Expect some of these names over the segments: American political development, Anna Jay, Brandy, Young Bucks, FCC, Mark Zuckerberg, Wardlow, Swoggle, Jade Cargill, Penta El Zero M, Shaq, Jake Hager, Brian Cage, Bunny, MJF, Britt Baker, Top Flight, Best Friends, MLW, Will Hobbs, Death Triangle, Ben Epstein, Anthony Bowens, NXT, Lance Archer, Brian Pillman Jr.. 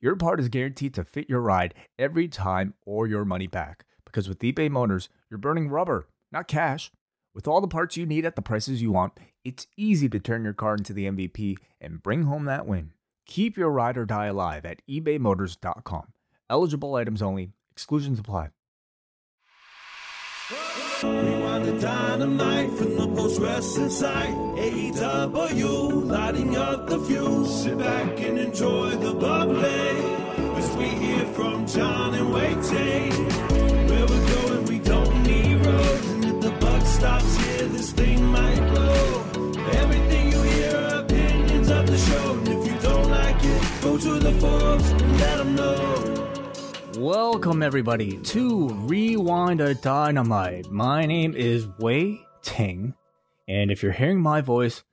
your part is guaranteed to fit your ride every time or your money back. Because with eBay Motors, you're burning rubber, not cash. With all the parts you need at the prices you want, it's easy to turn your car into the MVP and bring home that win. Keep your ride or die alive at ebaymotors.com. Eligible items only. Exclusions apply. Rewind the dynamite from the Post Wrestling site. AEW, lighting up the fuse. Sit back and enjoy the bubbly as we hear from John and Waitay. Where we're going, we don't need roads, and if the buck stops here, this thing might blow. Everything you hear are opinions of the show, and if you don't like it, go to the forums and let them know. Welcome, everybody, to Rewind a Dynamite. My name is Wei Ting, and if you're hearing my voice,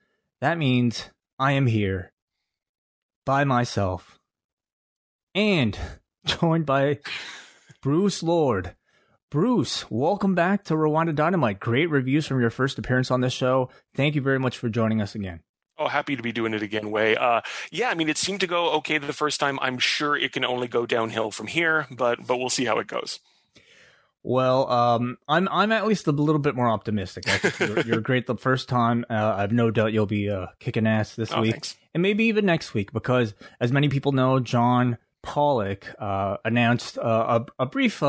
that means I am here by myself and joined by Bruce Lord. Bruce, welcome back to Rewind to Dynamite. Great reviews from your first appearance on this show. Thank you very much for joining us again. Oh, happy to be doing it again, Way. It seemed to go okay the first time. I'm sure it can only go downhill from here, but we'll see how it goes. Well, I'm at least a little bit more optimistic. I think you're great the first time. I've no doubt you'll be kicking ass this week. Thanks. And maybe even next week, because as many people know, John Pollock announced a brief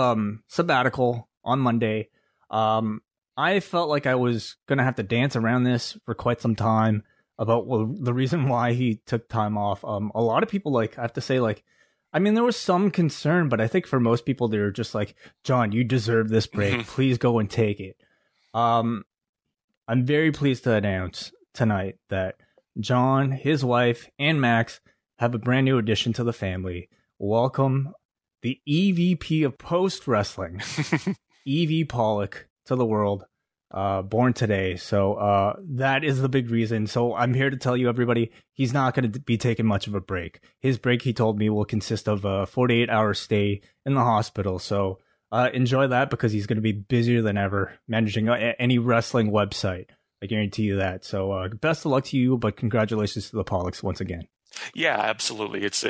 sabbatical on Monday. I felt like I was going to have to dance around this for quite some time about the reason why he took time off. A lot of people, I have to say, there was some concern, but I think for most people, they were just like, John, you deserve this break. Please go and take it. I'm very pleased to announce tonight that John, his wife, and Max have a brand new addition to the family. Welcome the EVP of Post Wrestling, EV Pollock, to the world, born today. So that is the big reason. So I'm here to tell you, everybody, he's not going to be taking much of a break. His break, he told me, will consist of a 48-hour stay in the hospital. So enjoy that, because he's going to be busier than ever managing any wrestling website. I guarantee you that. So best of luck to you, but congratulations to the Pollocks once again. Yeah, absolutely. It's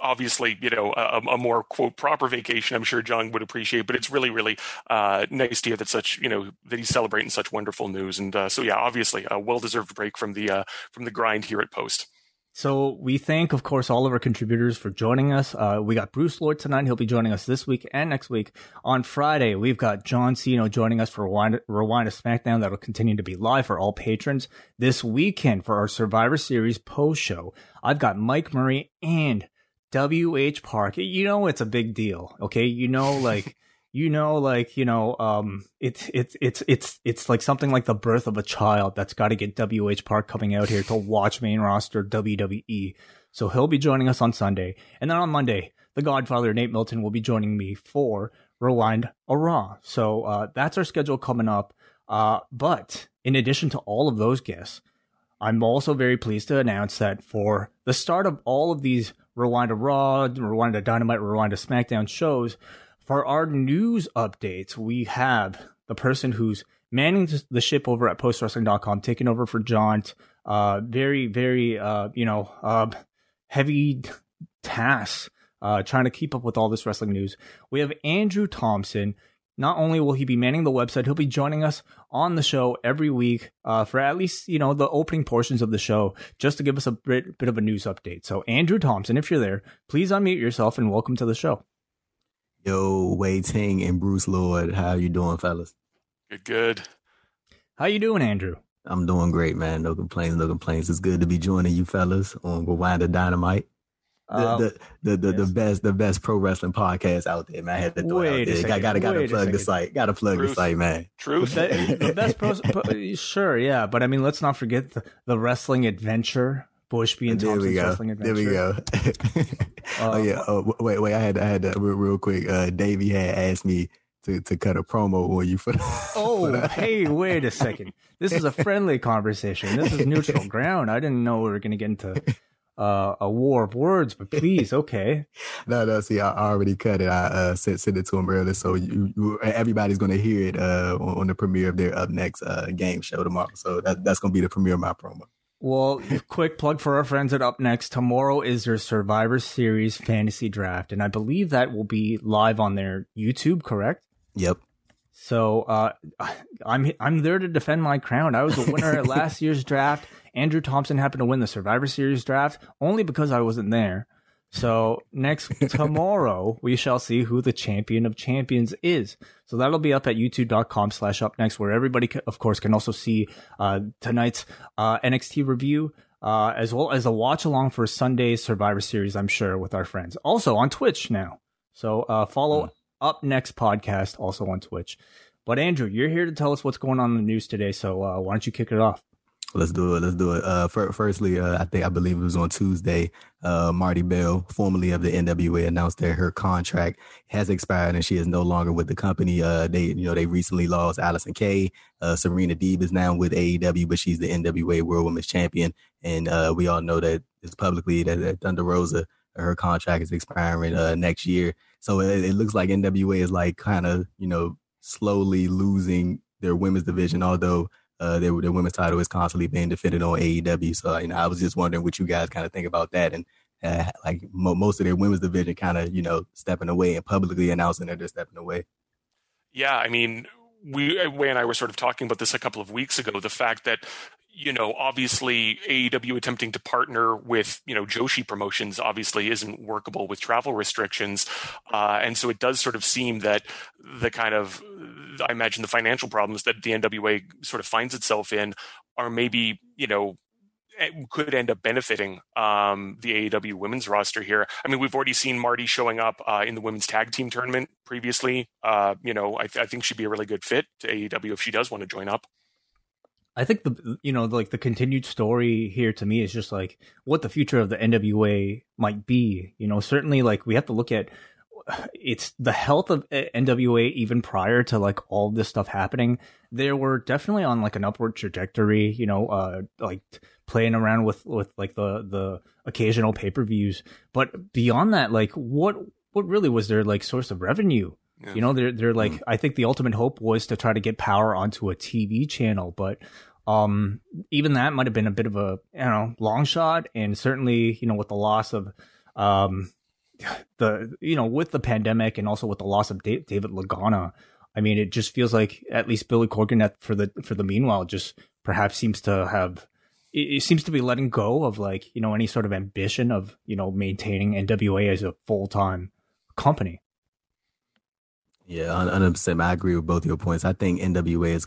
obviously, a more, quote, proper vacation, I'm sure John would appreciate, but it's really, really nice to hear that that he's celebrating such wonderful news. And obviously a well-deserved break from the grind here at Post. So we thank, of course, all of our contributors for joining us. We got Bruce Lord tonight. He'll be joining us this week and next week. On Friday, we've got John Cena joining us for Rewind to SmackDown. That'll continue to be live for all patrons. This weekend for our Survivor Series post-show, I've got Mike Murray and W.H. Park. It's a big deal, okay? It's like something like the birth of a child that's got to get WH Park coming out here to watch main roster WWE. So he'll be joining us on Sunday. And then on Monday, the Godfather, Nate Milton, will be joining me for Rewind a Raw. So that's our schedule coming up. But in addition to all of those guests, I'm also very pleased to announce that for the start of all of these Rewind a Raw, Rewind a Dynamite, Rewind a SmackDown shows, for our news updates, we have the person who's manning the ship over at postwrestling.com, taking over for John. Very, very, heavy tasks, trying to keep up with all this wrestling news. We have Andrew Thompson. Not only will he be manning the website, he'll be joining us on the show every week for at least, the opening portions of the show, just to give us a bit of a news update. So Andrew Thompson, if you're there, please unmute yourself and welcome to the show. Yo, Wei Ting and Bruce Lord, how you doing, fellas? Good. How you doing, Andrew? I'm doing great, man. No complaints. It's good to be joining you fellas on Rewind to Dynamite. The best pro wrestling podcast out there, man. I had to throw it out there. Gotta plug the site. Gotta plug the site, man. Truth. The best pro, sure, yeah. But let's not forget the Wrestling Adventure Bush being Thompson's Wrestling Adventure. There we go. Oh, wait. I had to, real quick. Davey had asked me to cut a promo on you for that. Hey, wait a second. This is a friendly conversation. This is neutral ground. I didn't know we were going to get into a war of words, but please, okay. No, see, I already cut it. I sent it to him earlier, so everybody's going to hear it on the premiere of their Up Next game show tomorrow. So that's going to be the premiere of my promo. Well, quick plug for our friends at Up Next. Tomorrow is their Survivor Series fantasy draft, and I believe that will be live on their YouTube, correct? Yep. So I'm there to defend my crown. I was a winner at last year's draft. Andrew Thompson happened to win the Survivor Series draft only because I wasn't there. So tomorrow, we shall see who the champion of champions is. So that'll be up at youtube.com/upnext, where everybody, of course, can also see tonight's NXT review, as well as a watch along for Sunday's Survivor Series, I'm sure, with our friends. Also on Twitch now. So follow Up Next Podcast also on Twitch. But Andrew, you're here to tell us what's going on in the news today. So why don't you kick it off? Let's do it. Firstly, I believe it was on Tuesday, Marty Bell, formerly of the NWA, announced that her contract has expired and she is no longer with the company. They recently lost Allison Kay. Serena Deeb is now with AEW, but she's the NWA World Women's Champion. And we all know that it's publicly that Thunder Rosa, her contract is expiring next year. So it looks like NWA is slowly losing their women's division, although their women's title is constantly being defended on AEW. So, I was just wondering what you guys kind of think about that. And most of their women's division stepping away and publicly announcing that they're stepping away. Yeah. Way and I were sort of talking about this a couple of weeks ago, the fact that, obviously AEW attempting to partner with, Joshi Promotions obviously isn't workable with travel restrictions. And so it does sort of seem that I imagine the financial problems that the NWA sort of finds itself in are maybe, could end up benefiting the AEW women's roster here. We've already seen Marty showing up in the women's tag team tournament previously. I think she'd be a really good fit to AEW if she does want to join up. I think the continued story here to me is just what the future of the NWA might be. Certainly we have to look at it's the health of NWA even prior to all this stuff happening. They were definitely on an upward trajectory, playing around with the occasional pay-per-views. But beyond that, what really was their source of revenue? Yeah. They're I think the ultimate hope was to try to get Power onto a TV channel, but even that might have been a bit of a long shot. And certainly with the loss of with the pandemic and also with the loss of David Lagana, it just feels like at least Billy Corgan for the meanwhile just perhaps seems to be letting go of any sort of ambition of maintaining NWA as a full-time company. Yeah, 100%. I agree with both your points. I think NWA is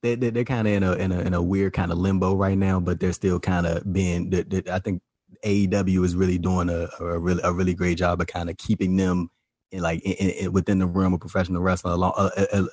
they're kind of in a weird kind of limbo right now, but they're still kind of being. I think AEW is really doing a really great job of kind of keeping them in within the realm of professional wrestling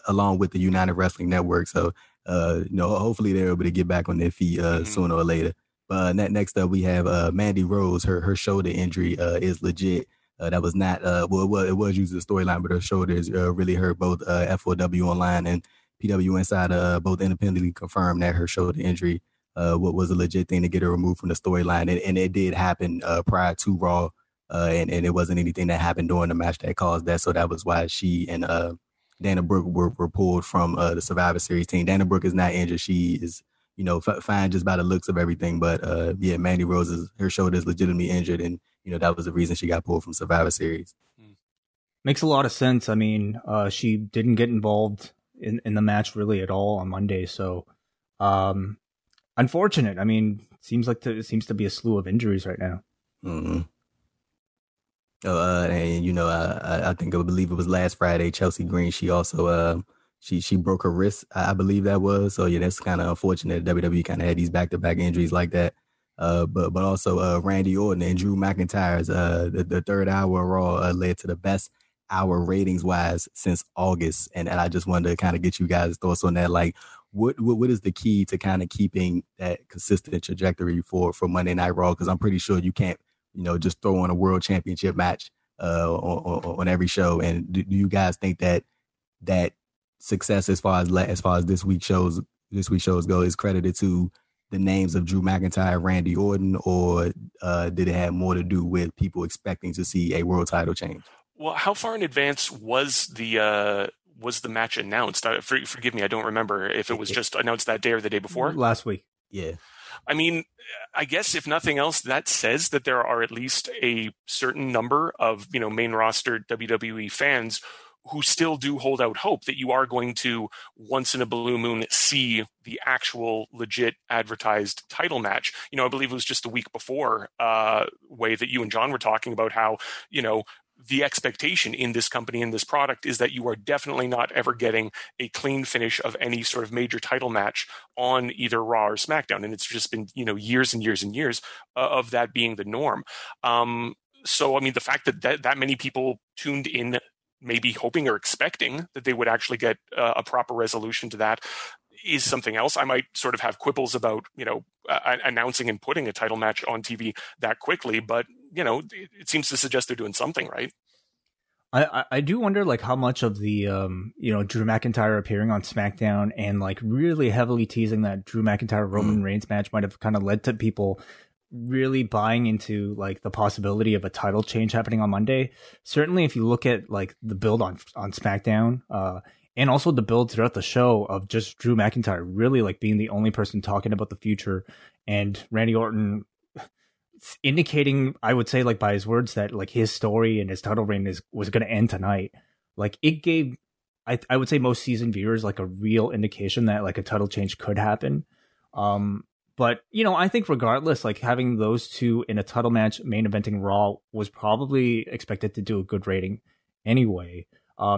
along with the United Wrestling Network. So, hopefully they're able to get back on their feet sooner or later. But next up, we have Mandy Rose. Her shoulder injury is legit. That was not it was used as a storyline, but her shoulder is really hurt. Both FOW Online and PW Inside both independently confirmed that her shoulder injury was a legit thing to get her removed from the storyline. And it did happen prior to Raw, and it wasn't anything that happened during the match that caused that. So that was why she and Dana Brooke were pulled from the Survivor Series team. Dana Brooke is not injured. She is, fine just by the looks of everything. But, Mandy Rose's her shoulder is legitimately injured, and, that was the reason she got pulled from Survivor Series. Makes a lot of sense. She didn't get involved in the match really at all on Monday. So, unfortunate. It seems to be a slew of injuries right now. Mm-hmm. I believe it was last Friday, Chelsea Green. She also she broke her wrist. I believe that was. So yeah, that's kind of unfortunate. WWE kind of had these back-to-back injuries like that. But also Randy Orton and Drew McIntyre's the third hour Raw led to the best our ratings wise since August. And I just wanted to kind of get you guys' thoughts on that. Like, what is the key to kind of keeping that consistent trajectory for Monday Night Raw? Because I'm pretty sure you can't, you know, just throw on a world championship match on every show. And do you guys think that success as far as this week's shows go is credited to the names of Drew McIntyre, Randy Orton, or did it have more to do with people expecting to see a world title change? Well, how far in advance was the match announced? Forgive me, I don't remember if it was just announced that day or the day before. Last week, yeah. I mean, I guess if nothing else, that says that there are at least a certain number of, you know, main roster WWE fans who still do hold out hope that you are going to, once in a blue moon, see the actual legit advertised title match. You know, I believe it was just the week before, way that you and John were talking about how, you know, the expectation in this company, in this product, is that you are definitely not ever getting a clean finish of any sort of major title match on either Raw or SmackDown. And it's just been, you know, years and years and years of that being the norm. So, I mean, the fact that many people tuned in, maybe hoping or expecting that they would actually get a proper resolution to that, is something else. I might sort of have quibbles about, you know, announcing and putting a title match on TV that quickly, but, you know, it seems to suggest they're doing something right. I do wonder, like, how much of the, you know, Drew McIntyre appearing on SmackDown and, like, really heavily teasing that Drew McIntyre Roman Reigns match might have kind of led to people really buying into, like, the possibility of a title change happening on Monday. Certainly, if you look at, like, the build on SmackDown, and also the build throughout the show of just Drew McIntyre really, like, being the only person talking about the future, and Randy Orton indicating, I would say, like, by his words, that, like, his story and his title reign was going to end tonight. Like, it gave, I would say, most seasoned viewers, like, a real indication that, like, a title change could happen. But, you know, I think regardless, like, having those two in a title match main eventing Raw was probably expected to do a good rating anyway.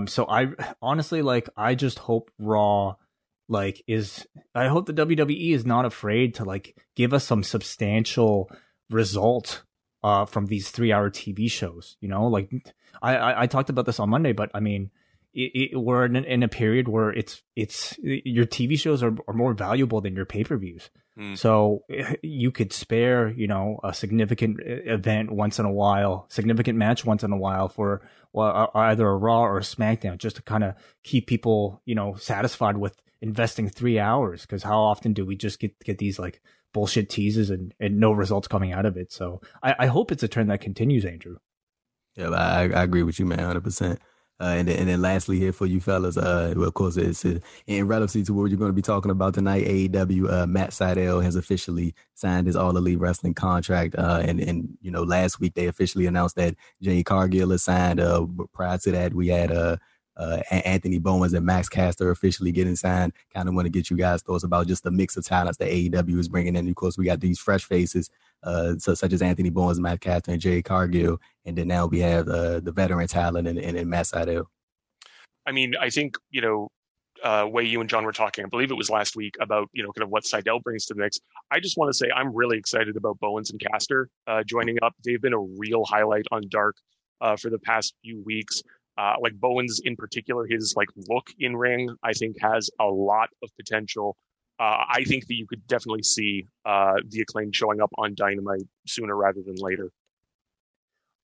So I honestly, like, I just hope Raw, like, I hope the WWE is not afraid to, like, give us some substantial result from these 3-hour TV shows. You know, like, I talked about this on Monday, but I mean, we're in a period where it's your TV shows are more valuable than your pay-per-views. So you could spare, you know, a significant event once in a while, significant match once in a while for either a Raw or a SmackDown, just to kind of keep people, you know, satisfied with investing 3 hours. Because how often do we just get these, like, bullshit teases and no results coming out of it? So I hope it's a trend that continues, Andrew. Yeah, I agree with you, man, 100%. And then lastly here for you fellas, well, of course, it's in relevancy to what you're going to be talking about tonight. AEW, Matt Sydal has officially signed his All Elite Wrestling contract. And you know, last week they officially announced that Jay Cargill is signed. Prior to that, we had Anthony Bowens and Max Caster officially getting signed. Kind of want to get you guys' thoughts about just the mix of talents that AEW is bringing in. Of course, we got these fresh faces, such as Anthony Bowens, Matt Caster, and Jay Cargill, and then now we have the veteran talent and Matt Sydal. I mean, I think, you know, way you and John were talking, I believe it was last week, about, you know, kind of what Sydal brings to the mix. I just want to say I'm really excited about Bowens and Caster joining up. They've been a real highlight on Dark for the past few weeks. Like, Bowens in particular, his, like, look in ring, I think, has a lot of potential. I think that you could definitely see the Acclaimed showing up on Dynamite sooner rather than later.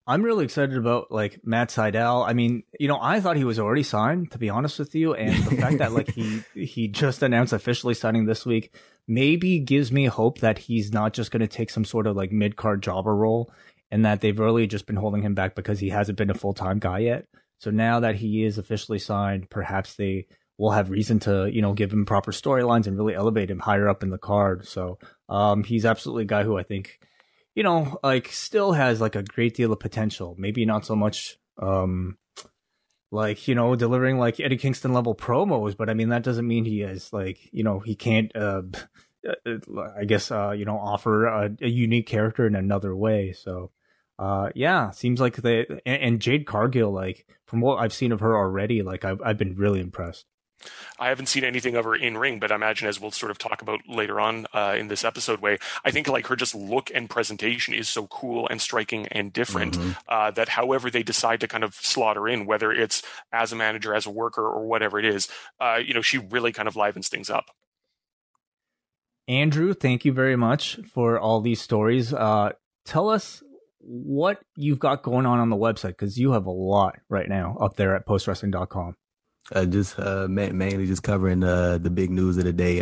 I'm really excited about, like, Matt Sydal. I mean, you know, I thought he was already signed, to be honest with you. And the fact that, like, he just announced officially signing this week maybe gives me hope that he's not just going to take some sort of, like, mid-card jobber role, and that they've really just been holding him back because he hasn't been a full-time guy yet. So now that he is officially signed, perhaps they will have reason to, you know, give him proper storylines and really elevate him higher up in the card. So he's absolutely a guy who I think, you know, like, still has, like, a great deal of potential. Maybe not so much like, you know, delivering, like, Eddie Kingston level promos, but I mean, that doesn't mean he is, like, you know, he can't, I guess, you know, offer a unique character in another way. So. Yeah, seems like they and Jade Cargill, like, from what I've seen of her already, like, I've been really impressed. I haven't seen anything of her in ring, but I imagine, as we'll sort of talk about later on in this episode, I think like her just look and presentation is so cool and striking and different that however they decide to kind of slot her in, whether it's as a manager, as a worker, or whatever it is, you know, she really kind of livens things up. Andrew, thank you very much for all these stories. Tell us what you've got going on the website, because you have a lot right now up there at postwrestling.com. Just mainly just covering the big news of the day,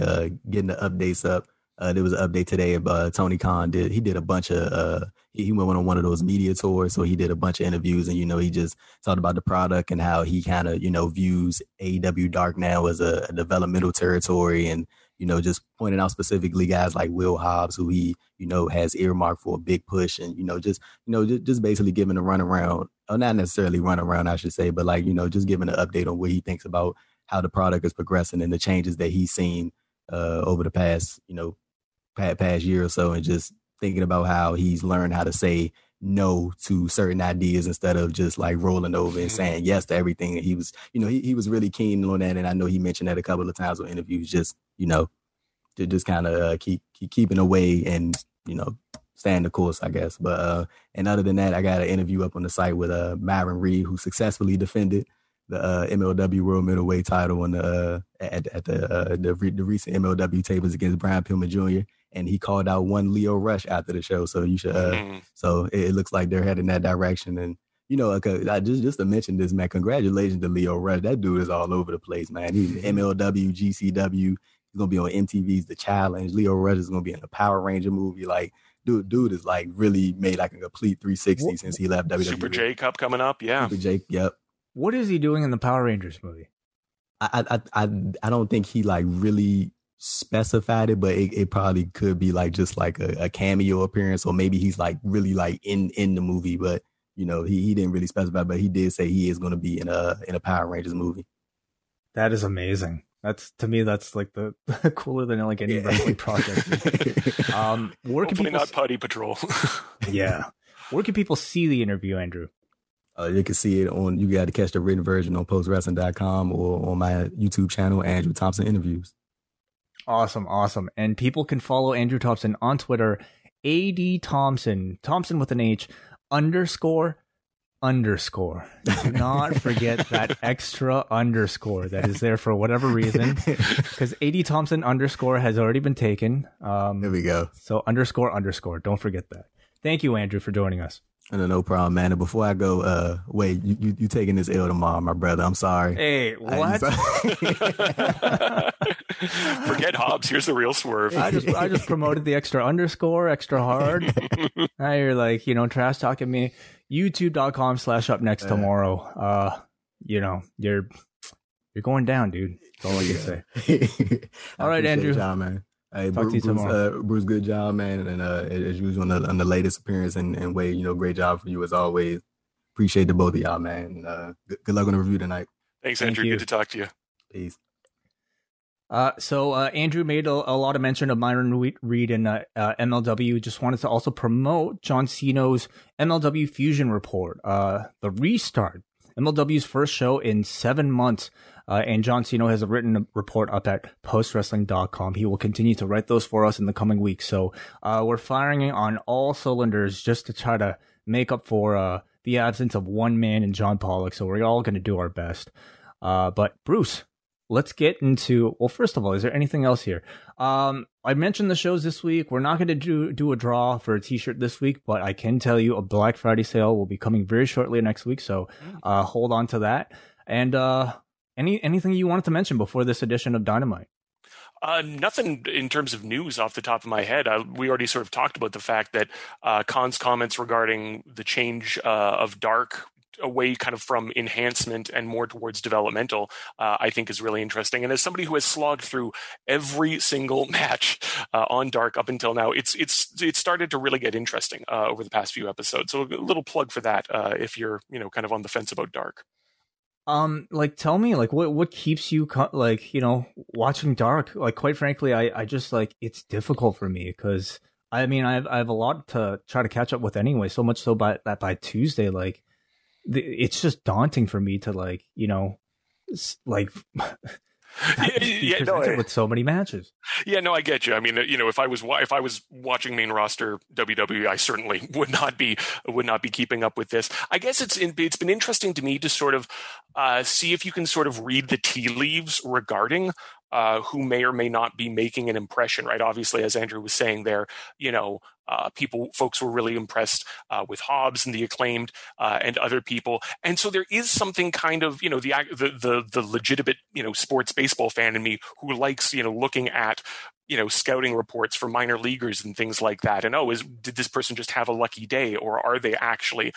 getting the updates up. There was an update today about Tony Khan. He did a bunch of he went on one of those media tours, so he did a bunch of interviews, and you know he just talked about the product and how he kind of views AEW Dark now as a developmental territory, and just pointing out specifically guys like Will Hobbs, who he has earmarked for a big push, and just basically giving a runaround. Not necessarily run around, I should say, but like, just giving an update on what he thinks about how the product is progressing and the changes that he's seen over the past, past year or so, and just thinking about how he's learned how to say no to certain ideas instead of just like rolling over and saying yes to everything. And he was, he was really keen on that. And I know he mentioned that a couple of times on interviews, just, to just kind of keeping away and, staying the course, I guess. But and other than that, I got an interview up on the site with Myron Reed, who successfully defended the MLW World Middleweight title on the recent MLW tables against Brian Pillman Jr. And he called out one Lio Rush after the show. So you should. So it looks like they're heading that direction. And just to mention this, man, congratulations to Lio Rush. That dude is all over the place, man. He's MLW, GCW. He's gonna be on MTV's The Challenge. Lio Rush is gonna be in the Power Ranger movie, like. Dude is like really made like a complete 360 since he left WWE. Super J Cup coming up, yeah. Super J, yep. What is he doing in the Power Rangers movie? I don't think he like really specified it, but it probably could be like just like a cameo appearance, or maybe he's like really like in the movie, but he didn't really specify, but he did say he is going to be in a Power Rangers movie. That is amazing. That's like the cooler than like any wrestling project. Where can people not Putty Patrol? Yeah, where can people see the interview, Andrew? You can see it on. You got to catch the written version on postwrestling.com or on my YouTube channel, Andrew Thompson Interviews. Awesome, and people can follow Andrew Thompson on Twitter, AD Thompson with an H _. Do not forget that extra underscore that is there for whatever reason, because AD Thompson _ has already been taken. There we go. So _. Don't forget that. Thank you, Andrew, for joining us. No problem, man. And before I go, wait, you taking this L tomorrow, my brother. I'm sorry. Hey, what? Forget Hobbs. Here's the real swerve. I just promoted the extra underscore, extra hard. Now you're like, trash talking me. YouTube.com/upnext tomorrow. You're going down, dude. That's all I can say. All right, Andrew. John, man. Hey, Bruce, good job, man. And as usual on the latest appearance and Wade, great job for you as always. Appreciate the both of y'all, man. And, good luck on the review tonight. Thanks, Andrew. Good to talk to you. Peace. So Andrew made a lot of mention of Myron Reed and MLW. Just wanted to also promote John Ceno's MLW Fusion Report, the restart, MLW's first show in 7 months. And John Ceno has written a report up at postwrestling.com. He will continue to write those for us in the coming weeks. So we're firing on all cylinders just to try to make up for the absence of one man in John Pollock. So we're all going to do our best. But Bruce, let's get into, well, first of all, is there anything else here? I mentioned the shows this week. We're not going to do a draw for a t-shirt this week, but I can tell you a Black Friday sale will be coming very shortly next week. So hold on to that. And anything you wanted to mention before this edition of Dynamite? Nothing in terms of news off the top of my head. We already sort of talked about the fact that Khan's comments regarding the change of Dark away kind of from enhancement and more towards developmental, I think is really interesting. And as somebody who has slogged through every single match on Dark up until now, it started to really get interesting over the past few episodes. So a little plug for that if you're, kind of on the fence about Dark. Tell me, what keeps you, watching Dark? Like, quite frankly, I just, it's difficult for me because, I mean, I have a lot to try to catch up with anyway, so much so by Tuesday, it's just daunting for me to Presented with so many matches. Yeah, no, I get you. I mean, you know, if I was watching main roster WWE, I certainly would not be keeping up with this. I guess it's been interesting to me to sort of see if you can sort of read the tea leaves regarding who may or may not be making an impression, right? Obviously, as Andrew was saying there, you know, folks were really impressed with Hobbs and the Acclaimed and other people. And so there is something kind of, you know, the legitimate, you know, sports baseball fan in me who likes, you know, looking at, you know, scouting reports for minor leaguers and things like that. And, did this person just have a lucky day, or are they actually,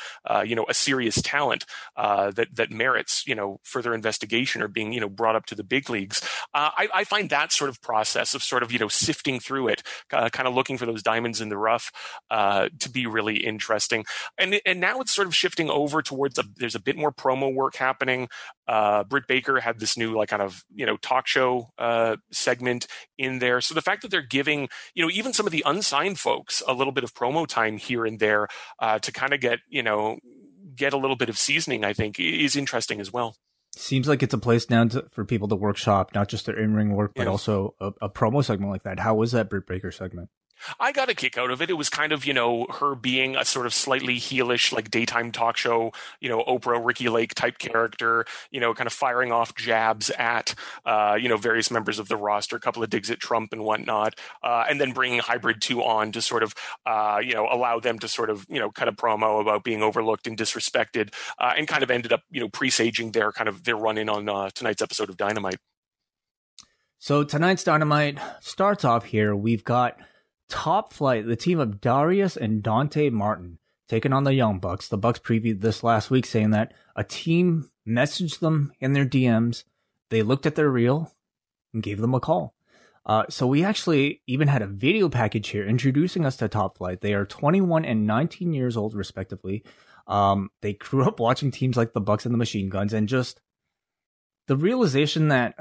you know, a serious talent that merits, you know, further investigation or being, you know, brought up to the big leagues? I find that sort of process of sort of, you know, sifting through it, kind of looking for those diamonds in the rough to be really interesting. And now it's sort of shifting over towards there's a bit more promo work happening. Britt Baker had this new, like, kind of, you know, talk show segment in there. So the fact that they're giving, you know, even some of the unsigned folks a little bit of promo time here and there to kind of get, you know, get a little bit of seasoning, I think, is interesting as well. Seems like it's a place now for people to workshop, not just their in-ring work, but also a promo segment like that. How was that Britt Baker segment? I got a kick out of it. It was kind of, you know, her being a sort of slightly heelish, like, daytime talk show, you know, Oprah, Ricky Lake type character, you know, kind of firing off jabs at, you know, various members of the roster, a couple of digs at Trump and whatnot, and then bringing Hybrid 2 on to sort of, you know, allow them to sort of, you know, cut a promo about being overlooked and disrespected, and kind of ended up, you know, presaging their run-in on tonight's episode of Dynamite. So tonight's Dynamite starts off here. We've got Top Flight, the team of Darius and Dante Martin, taking on the Young Bucks. The Bucks previewed this last week, saying that a team messaged them in their DMs. They looked at their reel and gave them a call. So we actually even had a video package here introducing us to Top Flight. They are 21 and 19 years old, respectively. They grew up watching teams like the Bucks and the Machine Guns, and just the realization that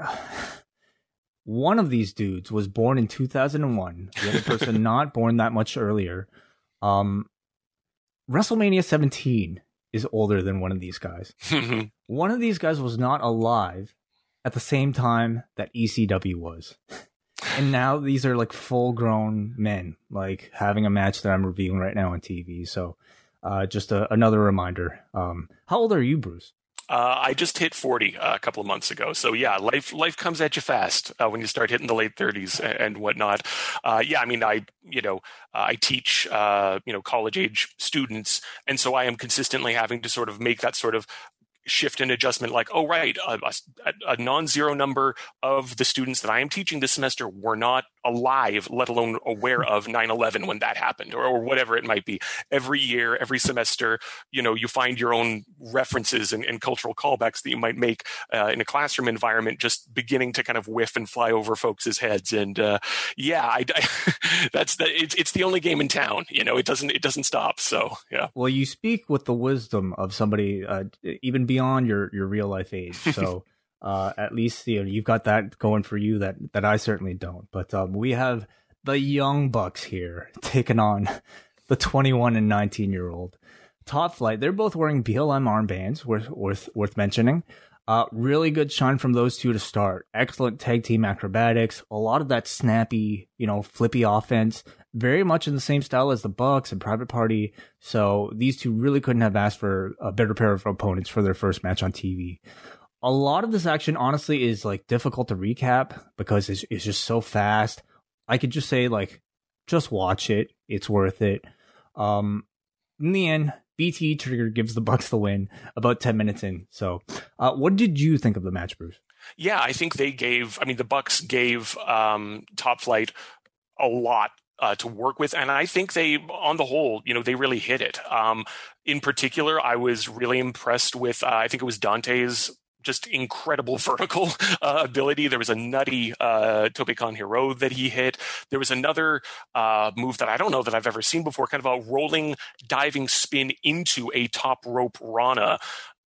one of these dudes was born in 2001. The other person not born that much earlier. WrestleMania 17 is older than one of these guys. One of these guys was not alive at the same time that ECW was. And now these are, like, full-grown men, like, having a match that I'm reviewing right now on TV. So just another reminder. How old are you, Bruce? I just hit 40 a couple of months ago. So yeah, life comes at you fast when you start hitting the late 30s and whatnot. Yeah, I mean, I teach, you know, college age students. And so I am consistently having to sort of make that sort of shift and adjustment, like, oh, right, a non-zero number of the students that I am teaching this semester were not alive, let alone aware of 9/11 when that happened, or whatever it might be. Every year, every semester, you know, you find your own references and cultural callbacks that you might make in a classroom environment, just beginning to kind of whiff and fly over folks' heads. And yeah, it's the only game in town, you know, it doesn't stop. So yeah. Well, you speak with the wisdom of somebody even beyond your real life age. So at least, you know, you've got that going for you that I certainly don't. But we have the Young Bucks here taking on the 21 and 19-year-old Top Flight. They're both wearing BLM armbands, worth mentioning. Really good shine from those two to start. Excellent tag team acrobatics. A lot of that snappy, you know, flippy offense. Very much in the same style as the Bucks and Private Party. So these two really couldn't have asked for a better pair of opponents for their first match on TV. A lot of this action, honestly, is, like, difficult to recap because it's just so fast. I could just say, like, just watch it. It's worth it. In the end, BT Trigger gives the Bucks the win about 10 minutes in. So what did you think of the match, Bruce? Yeah, I think the Bucks gave Top Flight a lot to work with. And I think they, on the whole, you know, they really hit it. In particular, I was really impressed with, I think it was Dante's just incredible vertical ability. There was a nutty Topicon Hero that he hit. There was another move that I don't know that I've ever seen before, kind of a rolling diving spin into a top rope Rana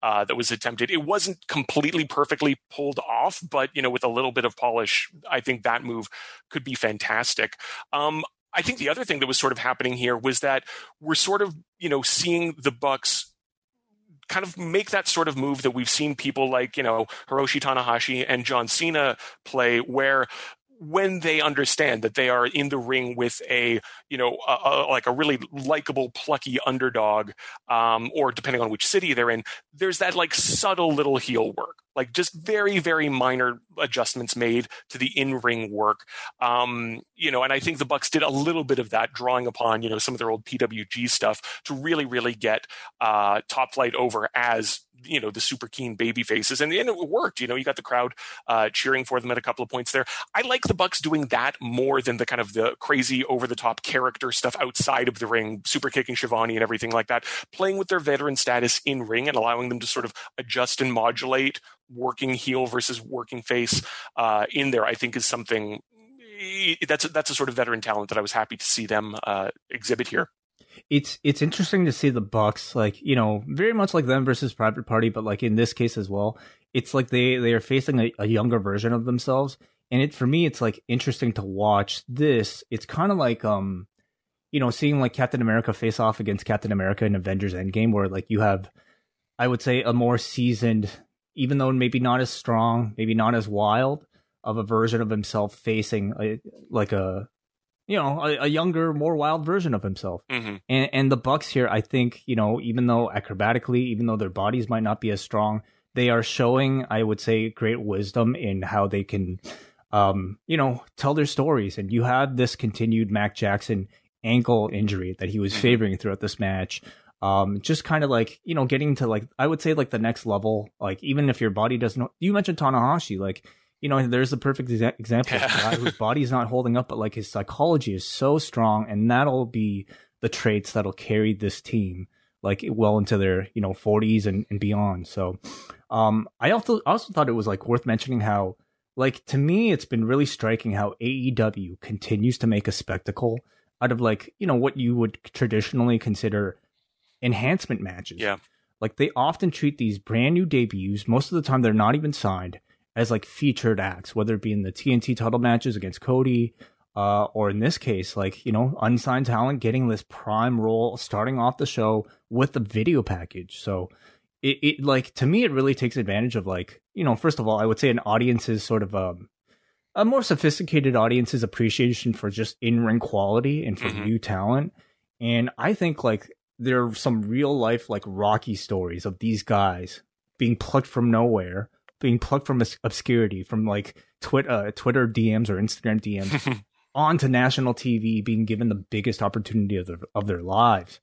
that was attempted. It wasn't completely perfectly pulled off, but, you know, with a little bit of polish, I think that move could be fantastic. I think the other thing that was sort of happening here was that we're sort of, you know, seeing the Bucks kind of make that sort of move that we've seen people like, you know, Hiroshi Tanahashi and John Cena play, where when they understand that they are in the ring with a, you know, like a really likable, plucky underdog, or depending on which city they're in, there's that like subtle little heel work, like just very, very minor adjustments made to the in-ring work. You know, and I think the Bucks did a little bit of that, drawing upon, you know, some of their old PWG stuff to really, really get Top Flight over as, you know, the super keen baby faces. And it worked. You know, you got the crowd cheering for them at a couple of points there. I like the Bucks doing that more than the kind of the crazy over-the-top character stuff outside of the ring, super kicking Shivani and everything like that, playing with their veteran status in ring and allowing them to sort of adjust and modulate working heel versus working face in there, I think is something that's a sort of veteran talent that I was happy to see them exhibit here. It's interesting to see the Bucks, like, you know, very much like them versus Private Party, but like in this case as well, it's like they are facing a younger version of themselves. And it, for me, it's like interesting to watch this. It's kind of like, you know, seeing like Captain America face off against Captain America in Avengers Endgame, where like you have, I would say, a more seasoned, even though maybe not as strong, maybe not as wild of a version of himself facing a younger, more wild version of himself. Mm-hmm. And the Bucks here, I think, you know, even though acrobatically, even though their bodies might not be as strong, they are showing, I would say, great wisdom in how they can, you know, tell their stories. And you have this continued Mac Jackson ankle injury that he was favoring throughout this match. Just kind of like, you know, getting to like, I would say like the next level, like even if your body doesn't, you mentioned Tanahashi, like, you know, there's the perfect example of a guy whose body's not holding up, but like his psychology is so strong, and that'll be the traits that'll carry this team like well into their, you know, 40s and beyond. So I also thought it was like worth mentioning how, like, to me, it's been really striking how AEW continues to make a spectacle out of like, you know, what you would traditionally consider enhancement matches. Yeah, like they often treat these brand new debuts, most of the time they're not even signed, as like featured acts, whether it be in the TNT title matches against Cody, or in this case, like, you know, unsigned talent getting this prime role, starting off the show with the video package. So it like, to me, it really takes advantage of, like, you know, first of all, I would say an audience's sort of a more sophisticated audience's appreciation for just in-ring quality and for new talent. And I think like there are some real life, like Rocky stories of these guys being plucked from nowhere, being plucked from obscurity, from like Twitter DMs or Instagram DMs onto national TV, being given the biggest opportunity of their lives.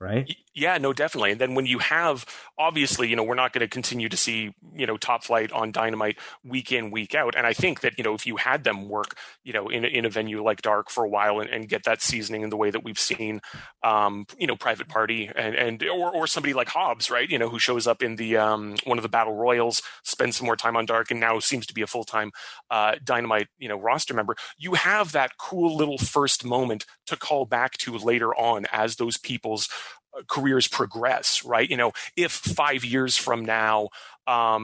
Right? Yeah, no, definitely. And then when you have, obviously, you know, we're not going to continue to see, you know, Top Flight on Dynamite week in, week out. And I think that, you know, if you had them work, you know, in a venue like Dark for a while and get that seasoning in the way that we've seen, you know, Private Party or somebody like Hobbs, right? You know, who shows up in the one of the Battle Royals, spends some more time on Dark, and now seems to be a full-time Dynamite, you know, roster member. You have that cool little first moment to call back to later on as those people's careers progress, right? You know, if 5 years from now,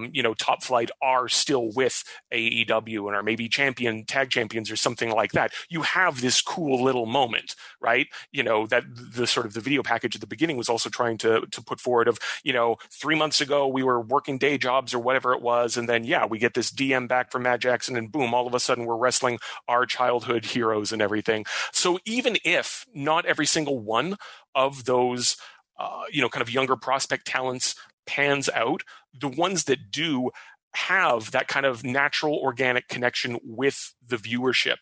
you know, Top Flight are still with AEW and are maybe tag champions or something like that, you have this cool little moment, right? You know, that the sort of the video package at the beginning was also trying to put forward of, you know, 3 months ago we were working day jobs or whatever it was, and then we get this DM back from Matt Jackson and boom, all of a sudden we're wrestling our childhood heroes and everything. So even if not every single one of those you know, kind of younger prospect talents pans out, the ones that do have that kind of natural organic connection with the viewership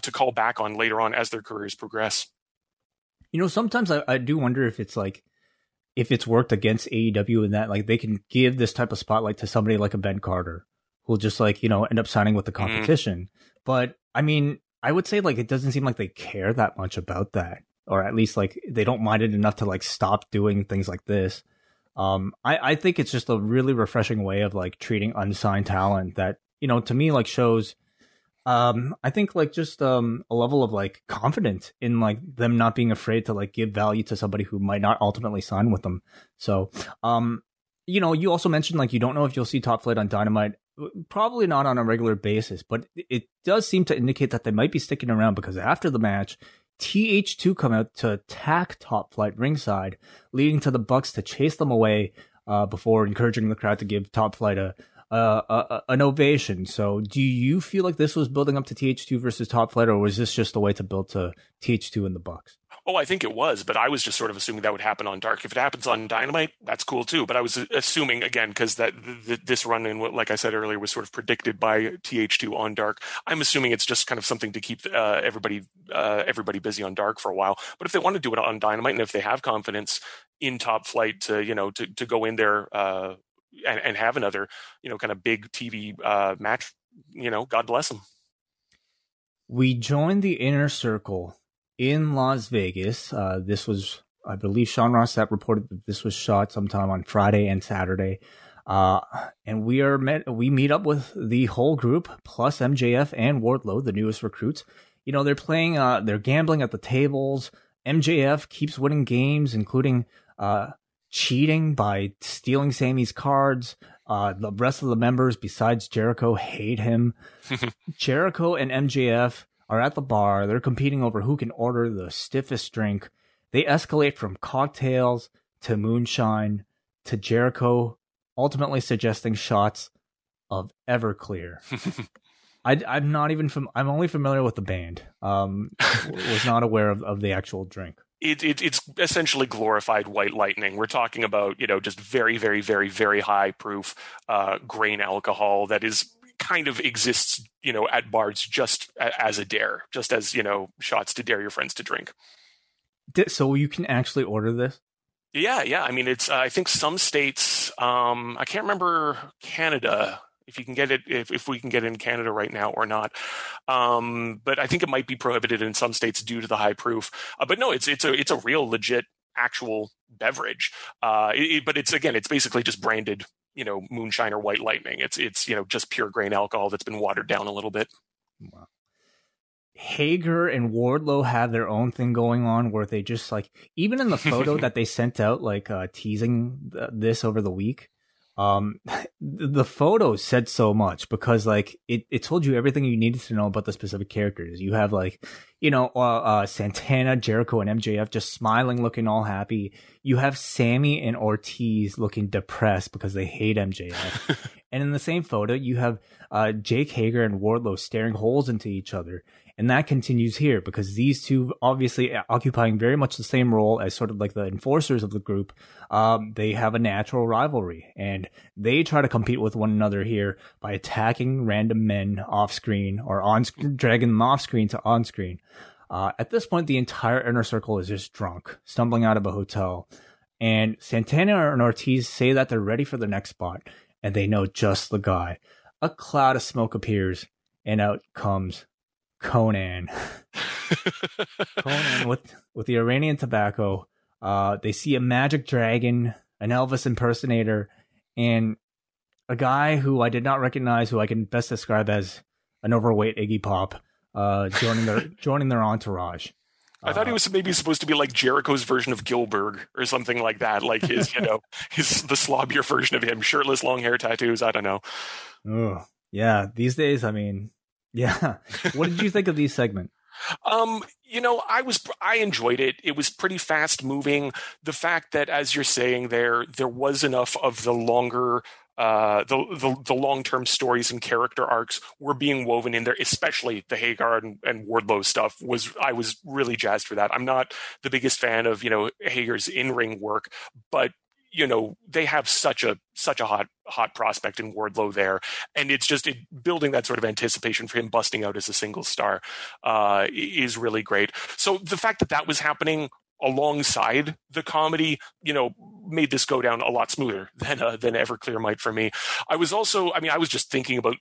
to call back on later on as their careers progress. You know, sometimes I do wonder if it's like, if it's worked against AEW in that, like, they can give this type of spotlight to somebody like a Ben Carter, who'll just, like, you know, end up signing with the competition. But I mean, I would say, like, it doesn't seem like they care that much about that, or at least like they don't mind it enough to like stop doing things like this. I think it's just a really refreshing way of like treating unsigned talent that, you know, to me, like shows, I think like just a level of like confidence in like them not being afraid to like give value to somebody who might not ultimately sign with them. So, you know, you also mentioned like you don't know if you'll see Top Flight on Dynamite, probably not on a regular basis, but it does seem to indicate that they might be sticking around, because after the match, TH2 come out to attack Top Flight ringside, leading to the Bucks to chase them away, before encouraging the crowd to give Top Flight an ovation. So do you feel like this was building up to TH2 versus Top Flight, or was this just a way to build to TH2 in the Bucks? Oh, I think it was, but I was just sort of assuming that would happen on Dark. If it happens on Dynamite, that's cool too. But I was assuming, again, because that this run-in, like I said earlier, was sort of predicted by TH2 on Dark. I'm assuming it's just kind of something to keep everybody busy on Dark for a while. But if they want to do it on Dynamite, and if they have confidence in Top Flight to go in there and have another kind of big TV match, God bless them. We joined the Inner Circle in Las Vegas. This was, I believe, Sean Ross that reported that this was shot sometime on Friday and Saturday. And we meet up with the whole group, plus MJF and Wardlow, the newest recruits. They're playing, they're gambling at the tables. MJF keeps winning games, including cheating by stealing Sammy's cards. The rest of the members, besides Jericho, hate him. Jericho and MJF are at the bar. They're competing over who can order the stiffest drink. They escalate from cocktails to moonshine to Jericho ultimately suggesting shots of Everclear. I'm only familiar with the band. Was not aware of the actual drink. It's essentially glorified White Lightning. We're talking about, just very, very, very, very high proof grain alcohol that is kind of exists, at bars just as a dare, just as, shots to dare your friends to drink. So you can actually order this? Yeah. I mean, it's, I think some states, I can't remember Canada, if you can get it, if we can get it in Canada right now or not. But I think it might be prohibited in some states due to the high proof, but no, it's a real legit actual beverage. But it's basically just branded, moonshine or White Lightning. It's just pure grain alcohol that's been watered down a little bit. Wow. Hager and Wardlow have their own thing going on where they just, like, even in the photo that they sent out, like teasing this over the week, the photo said so much because, like, it told you everything you needed to know about the specific characters. You have, like, Santana, Jericho, and MJF just smiling, looking all happy. You have Sammy and Ortiz looking depressed because they hate MJF. And in the same photo, you have Jake Hager and Wardlow staring holes into each other. And that continues here because these two obviously occupying very much the same role as sort of like the enforcers of the group. They have a natural rivalry and they try to compete with one another here by attacking random men off screen or on screen, dragging them off screen to on screen. At this point, the entire Inner Circle is just drunk, stumbling out of a hotel. And Santana and Ortiz say that they're ready for the next spot and they know just the guy. A cloud of smoke appears and out comes Conan. Conan with the Iranian tobacco. They see a magic dragon, an Elvis impersonator, and a guy who I did not recognize, who I can best describe as an overweight Iggy Pop, joining their entourage. I thought he was maybe supposed to be like Jericho's version of Gilbert or something like that, like his the slobbier version of him, shirtless, long hair, tattoos. I don't know. Oh yeah, these days, I mean. Yeah. What did you think of these segments? I enjoyed it. It was pretty fast moving. The fact that, as you're saying, there was enough of the longer, the long-term stories and character arcs were being woven in there, especially the Hagar and Wardlow stuff I was really jazzed for that. I'm not the biggest fan of, Hagar's in-ring work, but they have such a hot prospect in Wardlow there. And it's just building that sort of anticipation for him busting out as a single star is really great. So the fact that was happening alongside the comedy, made this go down a lot smoother than Everclear might for me. I was also, I was just thinking about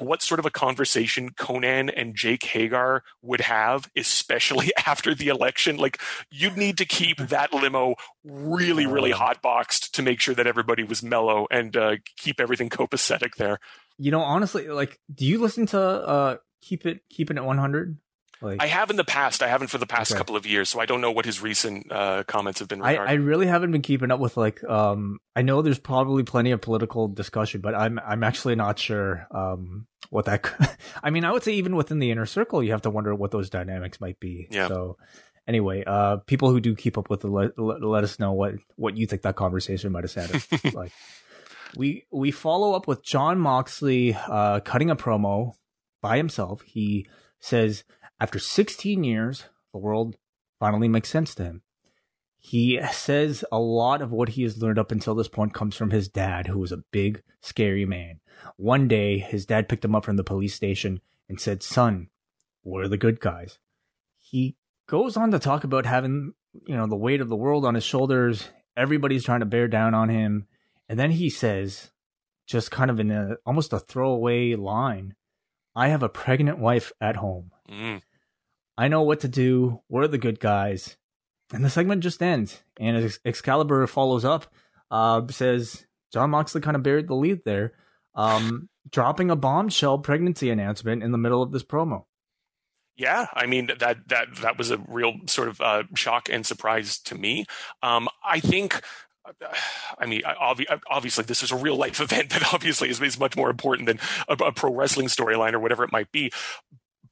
what sort of a conversation Conan and Jake Hager would have, especially after the election. Like, you'd need to keep that limo really, really hotboxed to make sure that everybody was mellow and keep everything copacetic there. Honestly, like, do you listen to Keeping It 100? Like, I have in the past. I haven't for the past couple of years, so I don't know what his recent comments have been regarding. I really haven't been keeping up with, like, I know there's probably plenty of political discussion, but I'm actually not sure what that. I would say even within the Inner Circle, you have to wonder what those dynamics might be. Yeah. So Anyway, people who do keep up with it, let us know what you think that conversation might have sounded like. We follow up with Jon Moxley cutting a promo by himself. He says, after 16 years, the world finally makes sense to him. He says a lot of what he has learned up until this point comes from his dad, who was a big, scary man. One day, his dad picked him up from the police station and said, son, we're the good guys. He goes on to talk about having, you know, the weight of the world on his shoulders. Everybody's trying to bear down on him. And then he says, just kind of in almost a throwaway line, I have a pregnant wife at home. Mm. I know what to do. We're the good guys. And the segment just ends. And Excalibur follows up, says Jon Moxley kind of buried the lead there, dropping a bombshell pregnancy announcement in the middle of this promo. Yeah, I mean, that was a real sort of shock and surprise to me. I think... I mean, obviously, this is a real life event that obviously is much more important than a pro wrestling storyline or whatever it might be.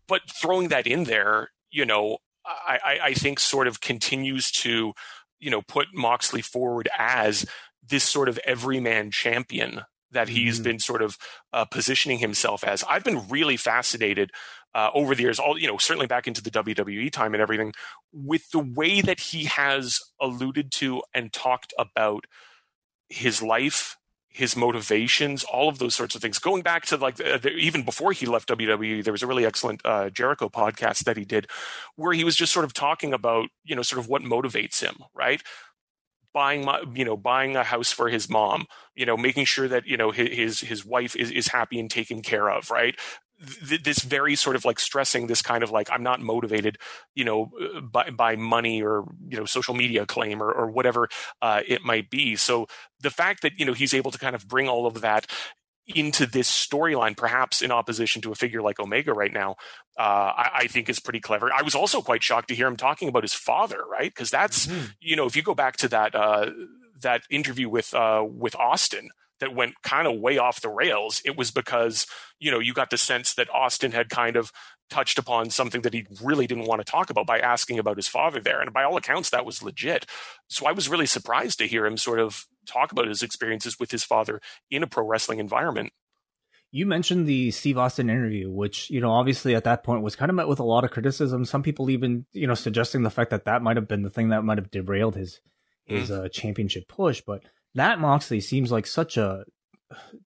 But throwing that in there, you know, I think sort of continues to, you know, put Moxley forward as this sort of everyman champion that he's been sort of positioning himself as. I've been really fascinated over the years, all, you know, certainly back into the WWE time and everything, with the way that he has alluded to and talked about his life, his motivations, all of those sorts of things. Going back to like even before he left WWE, there was a really excellent Jericho podcast that he did where he was just sort of talking about, you know, sort of what motivates him, right? Buying a house for his mom, you know, making sure that, you know, his wife is happy and taken care of, right? This very sort of like stressing this kind of like, I'm not motivated, you know, by money or, you know, social media claim or whatever it might be. So the fact that, you know, he's able to kind of bring all of that into this storyline, perhaps in opposition to a figure like Omega right now, I think is pretty clever. I was also quite shocked to hear him talking about his father, right? Because that's, you know, if you go back to that interview with Austin, that went kind of way off the rails. It was because, you know, you got the sense that Austin had kind of touched upon something that he really didn't want to talk about by asking about his father there. And by all accounts, that was legit. So I was really surprised to hear him sort of talk about his experiences with his father in a pro wrestling environment. You mentioned the Steve Austin interview, which, you know, obviously at that point was kind of met with a lot of criticism. Some people even, you know, suggesting the fact that might have been the thing that might have derailed his championship push. But that Moxley seems like such a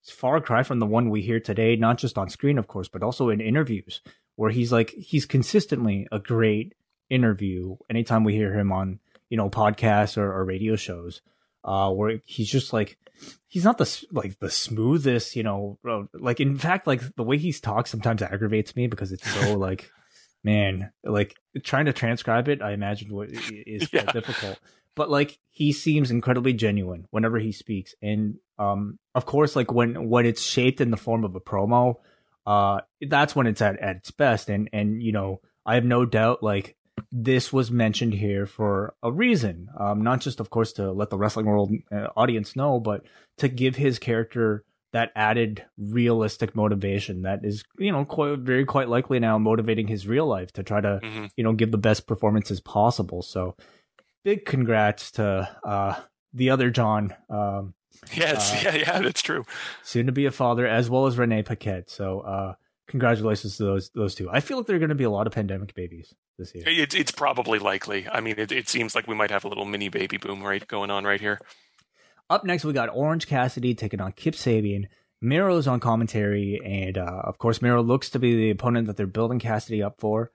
far cry from the one we hear today, not just on screen, of course, but also in interviews where he's consistently a great interview. Anytime we hear him on, you know, podcasts or radio shows where he's just like, he's not the smoothest, you know, like, in fact, like the way he talks sometimes aggravates me because it's so like, man, like trying to transcribe it, I imagine what is quite difficult. But like, he seems incredibly genuine whenever he speaks. And of course, like when it's shaped in the form of a promo, that's when it's at its best. And, you know, I have no doubt like this was mentioned here for a reason, not just, of course, to let the wrestling world audience know, but to give his character that added realistic motivation that is, you know, quite likely now motivating his real life to try to, you know, give the best performances possible. So, big congrats to the other John. Yes, yeah, that's true. Soon to be a father, as well as Renee Paquette. So congratulations to those two. I feel like there are going to be a lot of pandemic babies this year. It's probably likely. I mean, it seems like we might have a little mini baby boom right going on right here. Up next, we got Orange Cassidy taking on Kip Sabian. Miro's on commentary, and of course, Miro looks to be the opponent that they're building Cassidy up for.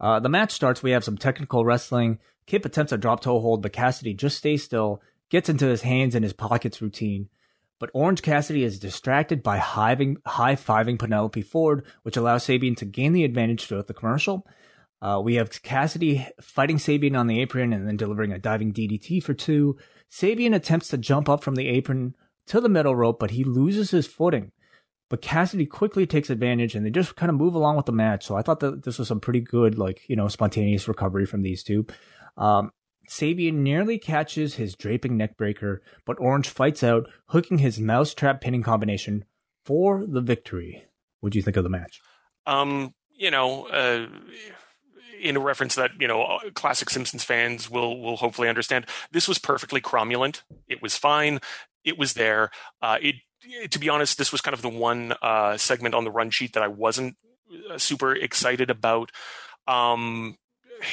The match starts. We have some technical wrestling. Kip attempts a drop-toe hold, but Cassidy just stays still, gets into his hands and his pockets routine. But Orange Cassidy is distracted by high-fiving Penelope Ford, which allows Sabian to gain the advantage throughout the commercial. We have Cassidy fighting Sabian on the apron and then delivering a diving DDT for two. Sabian attempts to jump up from the apron to the middle rope, but he loses his footing. But Cassidy quickly takes advantage, and they just kind of move along with the match. So I thought that this was some pretty good, like, you know, spontaneous recovery from these two. Sabian nearly catches his draping neckbreaker, but Orange fights out, hooking his mousetrap pinning combination for the victory. What do you think of the match? You know, in a reference that, you know, classic Simpsons fans will hopefully understand, this was perfectly cromulent. It was fine. It was there. To be honest, this was kind of the one segment on the run sheet that I wasn't super excited about.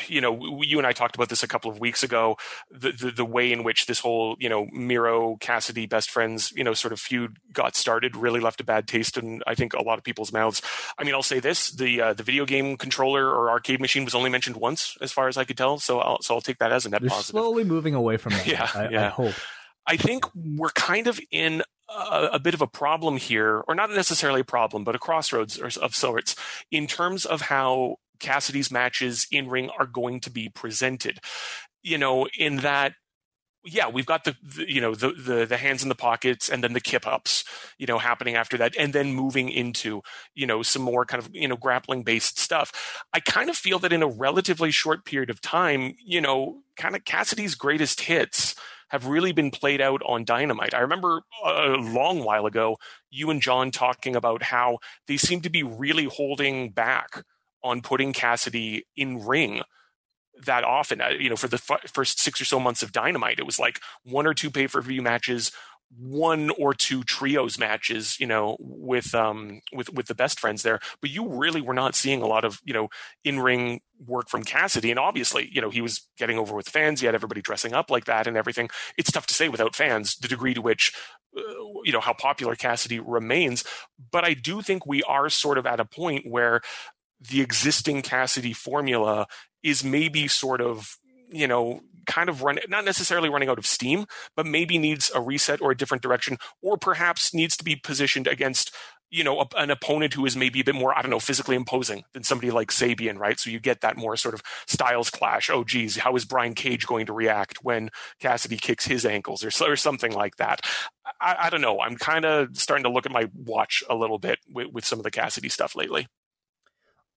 You know, you and I talked about this a couple of weeks ago, the way in which this whole, you know, Miro, Cassidy, best friends, you know, sort of feud got started really left a bad taste in, I think, a lot of people's mouths. I mean, I'll say this, the video game controller or arcade machine was only mentioned once, as far as I could tell. So I'll take that as a net positive. They're slowly moving away from that. I hope. I think we're kind of in a bit of a problem here, or not necessarily a problem, but a crossroads of sorts in terms of how Cassidy's matches in ring are going to be presented, you know, in that, yeah, we've got the hands in the pockets and then the kip ups, you know, happening after that, and then moving into, you know, some more kind of, you know, grappling based stuff. I kind of feel that in a relatively short period of time, you know, kind of Cassidy's greatest hits have really been played out on Dynamite. I remember a long while ago, you and John talking about how they seem to be really holding back on putting Cassidy in ring that often. You know, for the first 6 or so months of Dynamite, it was like 1 or 2 pay-per-view matches, 1 or 2 trios matches, you know, with the best friends there, but you really were not seeing a lot of, you know, in-ring work from Cassidy. And obviously, you know, he was getting over with fans. He had everybody dressing up like that and everything. It's tough to say without fans, the degree to which, you know, how popular Cassidy remains. But I do think we are sort of at a point where the existing Cassidy formula is maybe sort of, you know, kind of not necessarily running out of steam, but maybe needs a reset or a different direction, or perhaps needs to be positioned against, you know, an opponent who is maybe a bit more, I don't know, physically imposing than somebody like Sabian, right? So you get that more sort of styles clash. Oh, geez, how is Brian Cage going to react when Cassidy kicks his ankles or something like that? I don't know. I'm kind of starting to look at my watch a little bit with some of the Cassidy stuff lately.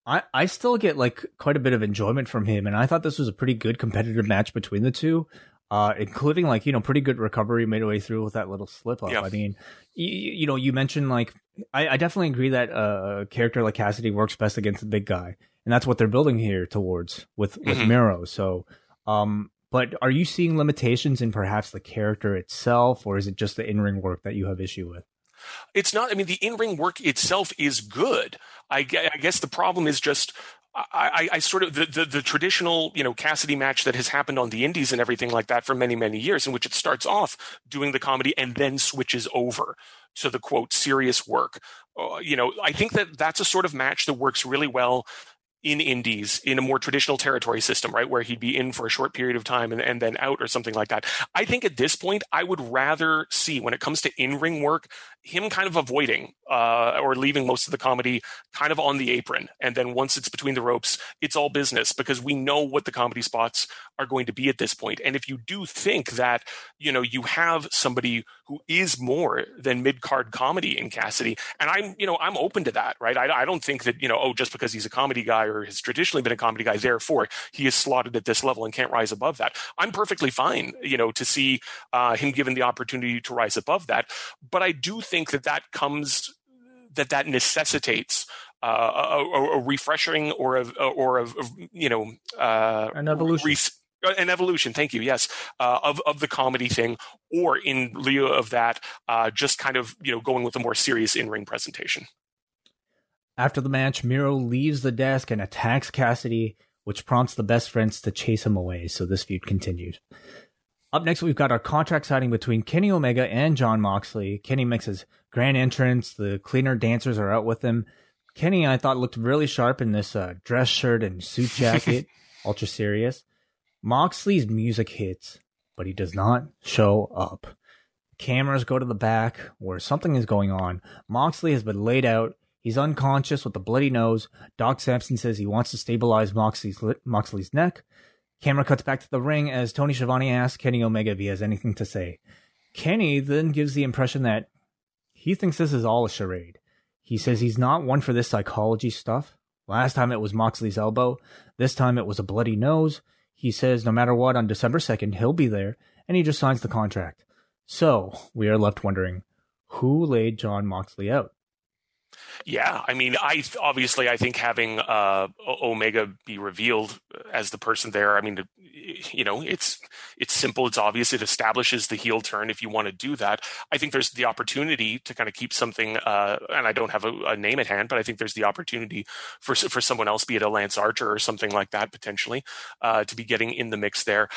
I still get like quite a bit of enjoyment from him, and I thought this was a pretty good competitive match between the two, including like, you know, pretty good recovery midway through with that little slip up. Yeah. I mean, you know, you mentioned like I definitely agree that a character like Cassidy works best against the big guy, and that's what they're building here towards with Miro. So, but are you seeing limitations in perhaps the character itself, or is it just the in-ring work that you have issue with? It's not, I mean, the in-ring work itself is good. I guess the problem is just, I sort of, the traditional, you know, Cassidy match that has happened on the indies and everything like that for many, many years, in which it starts off doing the comedy and then switches over to the, quote, serious work. You know, I think that that's a sort of match that works really well in indies, in a more traditional territory system, right, where he'd be in for a short period of time and then out or something like that. I think at this point, I would rather see, when it comes to in-ring work, him kind of avoiding or leaving most of the comedy kind of on the apron. And then once it's between the ropes, it's all business, because we know what the comedy spots are going to be at this point. And if you do think that, you know, you have somebody who is more than mid-card comedy in Cassidy, and I'm open to that, right? I don't think that, you know, oh, just because he's a comedy guy or has traditionally been a comedy guy, therefore he is slotted at this level and can't rise above that. I'm perfectly fine, you know, to see him given the opportunity to rise above that. But I do think that comes, that necessitates a refreshing or an evolution. An evolution, thank you, yes, of the comedy thing, or in lieu of that, just kind of, you know, going with a more serious in-ring presentation. After the match, Miro leaves the desk and attacks Cassidy, which prompts the best friends to chase him away, so this feud continued. Up next, we've got our contract signing between Kenny Omega and Jon Moxley. Kenny makes his grand entrance. The cleaner dancers are out with him. Kenny, I thought, looked really sharp in this dress shirt and suit jacket, ultra serious. Moxley's music hits, but he does not show up. Cameras go to the back where something is going on. Moxley has been laid out. He's unconscious with a bloody nose. Doc Sampson says he wants to stabilize Moxley's neck. Camera cuts back to the ring as Tony Schiavone asks Kenny Omega if he has anything to say. Kenny then gives the impression that he thinks this is all a charade. He says he's not one for this psychology stuff. Last time it was Moxley's elbow. This time it was a bloody nose. He says no matter what, on December 2nd, he'll be there, and he just signs the contract. So we are left wondering, who laid Jon Moxley out? Yeah, I mean, I think having Omega be revealed as the person there, I mean, you know, it's simple, it's obvious, it establishes the heel turn if you want to do that. I think there's the opportunity to kind of keep something, and I don't have a name at hand, but I think there's the opportunity for someone else, be it a Lance Archer or something like that, potentially, to be getting in the mix there.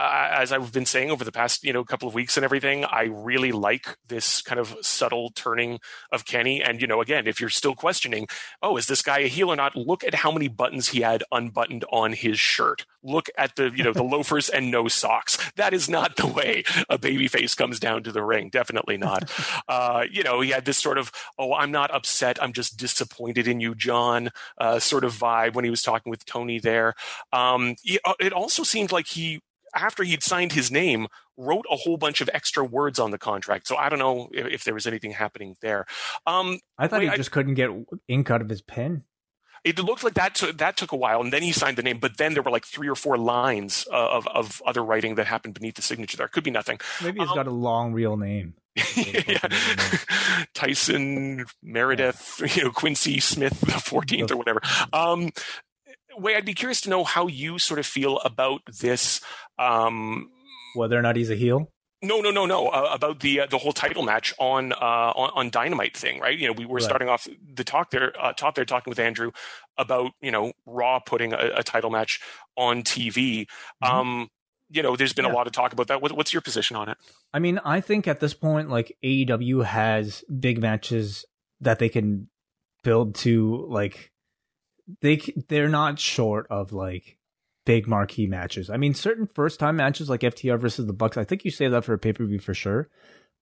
As I've been saying over the past, couple of weeks and everything, I really like this kind of subtle turning of Kenny. And, again, if you're still questioning, oh, is this guy a heel or not? Look at how many buttons he had unbuttoned on his shirt. Look at the, the loafers and no socks. That is not the way a babyface comes down to the ring. Definitely not. He had this sort of, oh, I'm not upset, I'm just disappointed in you, John, sort of vibe when he was talking with Tony there. It also seemed like he, after he'd signed his name, wrote a whole bunch of extra words on the contract. So I don't know if there was anything happening there. I thought he just couldn't get ink out of his pen. It looked like that took a while, and then he signed the name. But then there were like 3 or 4 lines of other writing that happened beneath the signature. There could be nothing. Maybe he's got a long real name. Yeah. Tyson Meredith, Quincy Smith the 14th or whatever. Way, I'd be curious to know how you sort of feel about this. Whether or not he's a heel? No. About the whole title match on Dynamite thing, right? We were starting off the talk there, talking with Andrew about Raw putting a title match on TV. Mm-hmm. There's been a lot of talk about that. What's your position on it? I mean, I think at this point, like AEW has big matches that they can build to, like. They're not short of like big marquee matches. I mean, certain first time matches like FTR versus the Bucks, I think you save that for a pay-per-view for sure.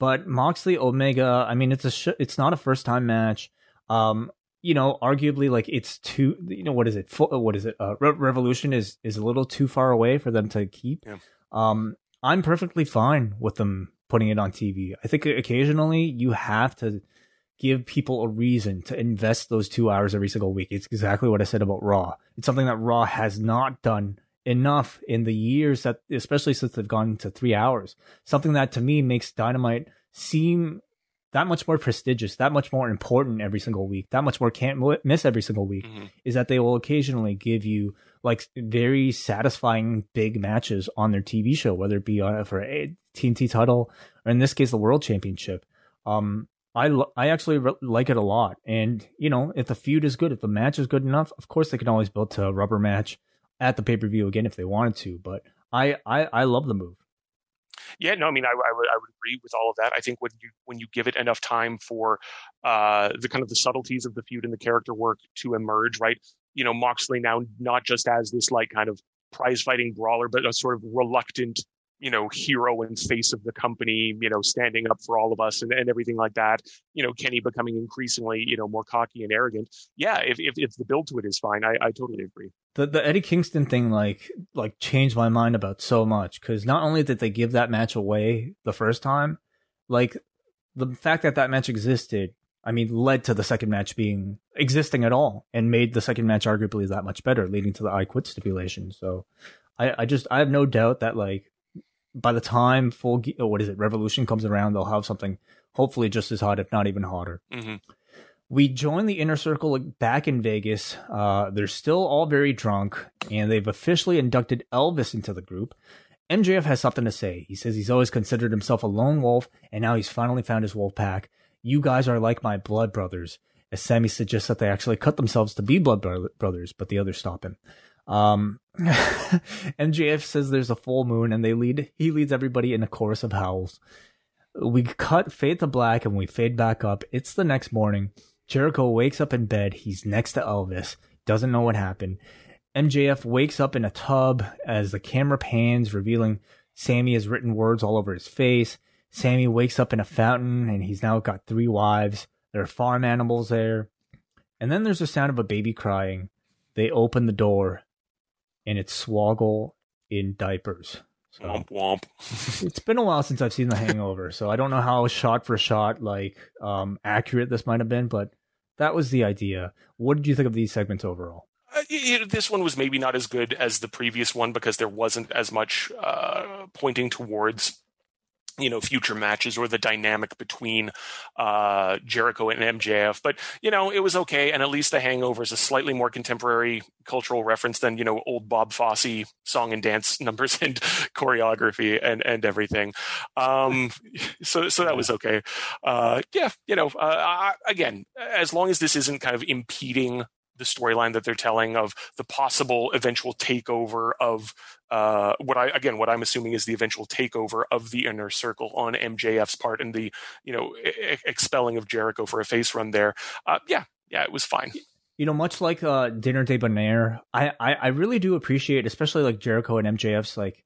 But Moxley Omega, I mean, it's not a first time match. Arguably, like it's too, Revolution is a little too far away for them to keep. Yeah. I'm perfectly fine with them putting it on TV. I think occasionally you have to give people a reason to invest those 2 hours every single week. It's exactly what I said about Raw. It's something that Raw has not done enough in the years, that, especially since they've gone to 3 hours. Something that to me makes Dynamite seem that much more prestigious, that much more important every single week, that much more can't miss every single week, mm-hmm. is that they will occasionally give you like very satisfying big matches on their TV show, whether it be for a TNT title or in this case, the World Championship. I actually like it a lot. And, if the feud is good, if the match is good enough, of course they can always build to a rubber match at the pay-per-view again if they wanted to. But I love the move. Yeah, no, I mean, I would agree with all of that. I think when you give it enough time for the kind of the subtleties of the feud and the character work to emerge, right? Moxley now not just as this like kind of prize-fighting brawler, but a sort of reluctant hero and face of the company, standing up for all of us and everything like that, Kenny becoming increasingly, more cocky and arrogant. Yeah. If the build to it is fine, I totally agree. The Eddie Kingston thing, like changed my mind about so much. 'Cause not only did they give that match away the first time, like the fact that match existed, I mean, led to the second match being existing at all and made the second match arguably that much better, leading to the I quit stipulation. So I have no doubt that like, by the time Revolution comes around, they'll have something hopefully just as hot, if not even hotter. Mm-hmm. We join the Inner Circle back in Vegas. They're still all very drunk, and they've officially inducted Elvis into the group. MJF has something to say. He says he's always considered himself a lone wolf, and now he's finally found his wolf pack. You guys are like my blood brothers. As Sammy suggests that they actually cut themselves to be blood brothers, but the others stop him. MJF says there's a full moon, and he leads everybody in a chorus of howls. We fade to black, and we fade back up. It's the next morning. Jericho wakes up in bed. He's next to Elvis. Doesn't know what happened. MJF wakes up in a tub as the camera pans, revealing Sammy has written words all over his face. Sammy wakes up in a fountain, and he's now got 3 wives. There are farm animals there. And then there's the sound of a baby crying. They open the door. And it's Swoggle in diapers. So, womp womp. It's been a while since I've seen The Hangover, so I don't know how shot for shot accurate this might have been, but that was the idea. What did you think of these segments overall? This one was maybe not as good as the previous one because there wasn't as much pointing towards you know, future matches or the dynamic between Jericho and MJF. But, you know, it was okay. And at least The Hangover is a slightly more contemporary cultural reference than, you know, old Bob Fosse song and dance numbers and choreography and everything. So that was okay. Again, as long as this isn't kind of impeding the storyline that they're telling of the possible eventual takeover of what I'm assuming is the eventual takeover of the Inner Circle on MJF's part and the, you know, expelling of Jericho for a face run there. It was fine. You know, much like Dinner de Bonaire, I really do appreciate, especially like Jericho and MJF's like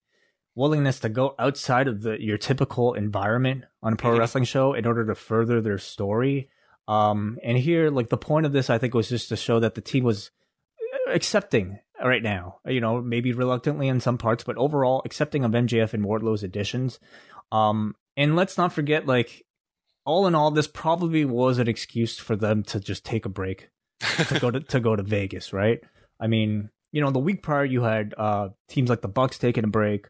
willingness to go outside of your typical environment on a pro wrestling show in order to further their story. And here, like, the point of this, I think, was just to show that the team was accepting right now, you know, maybe reluctantly in some parts, but overall accepting of MJF and Wardlow's additions. And let's not forget, like, all in all, this probably was an excuse for them to just take a break to go to Vegas, right? I mean, you know, the week prior, you had teams like the Bucks taking a break.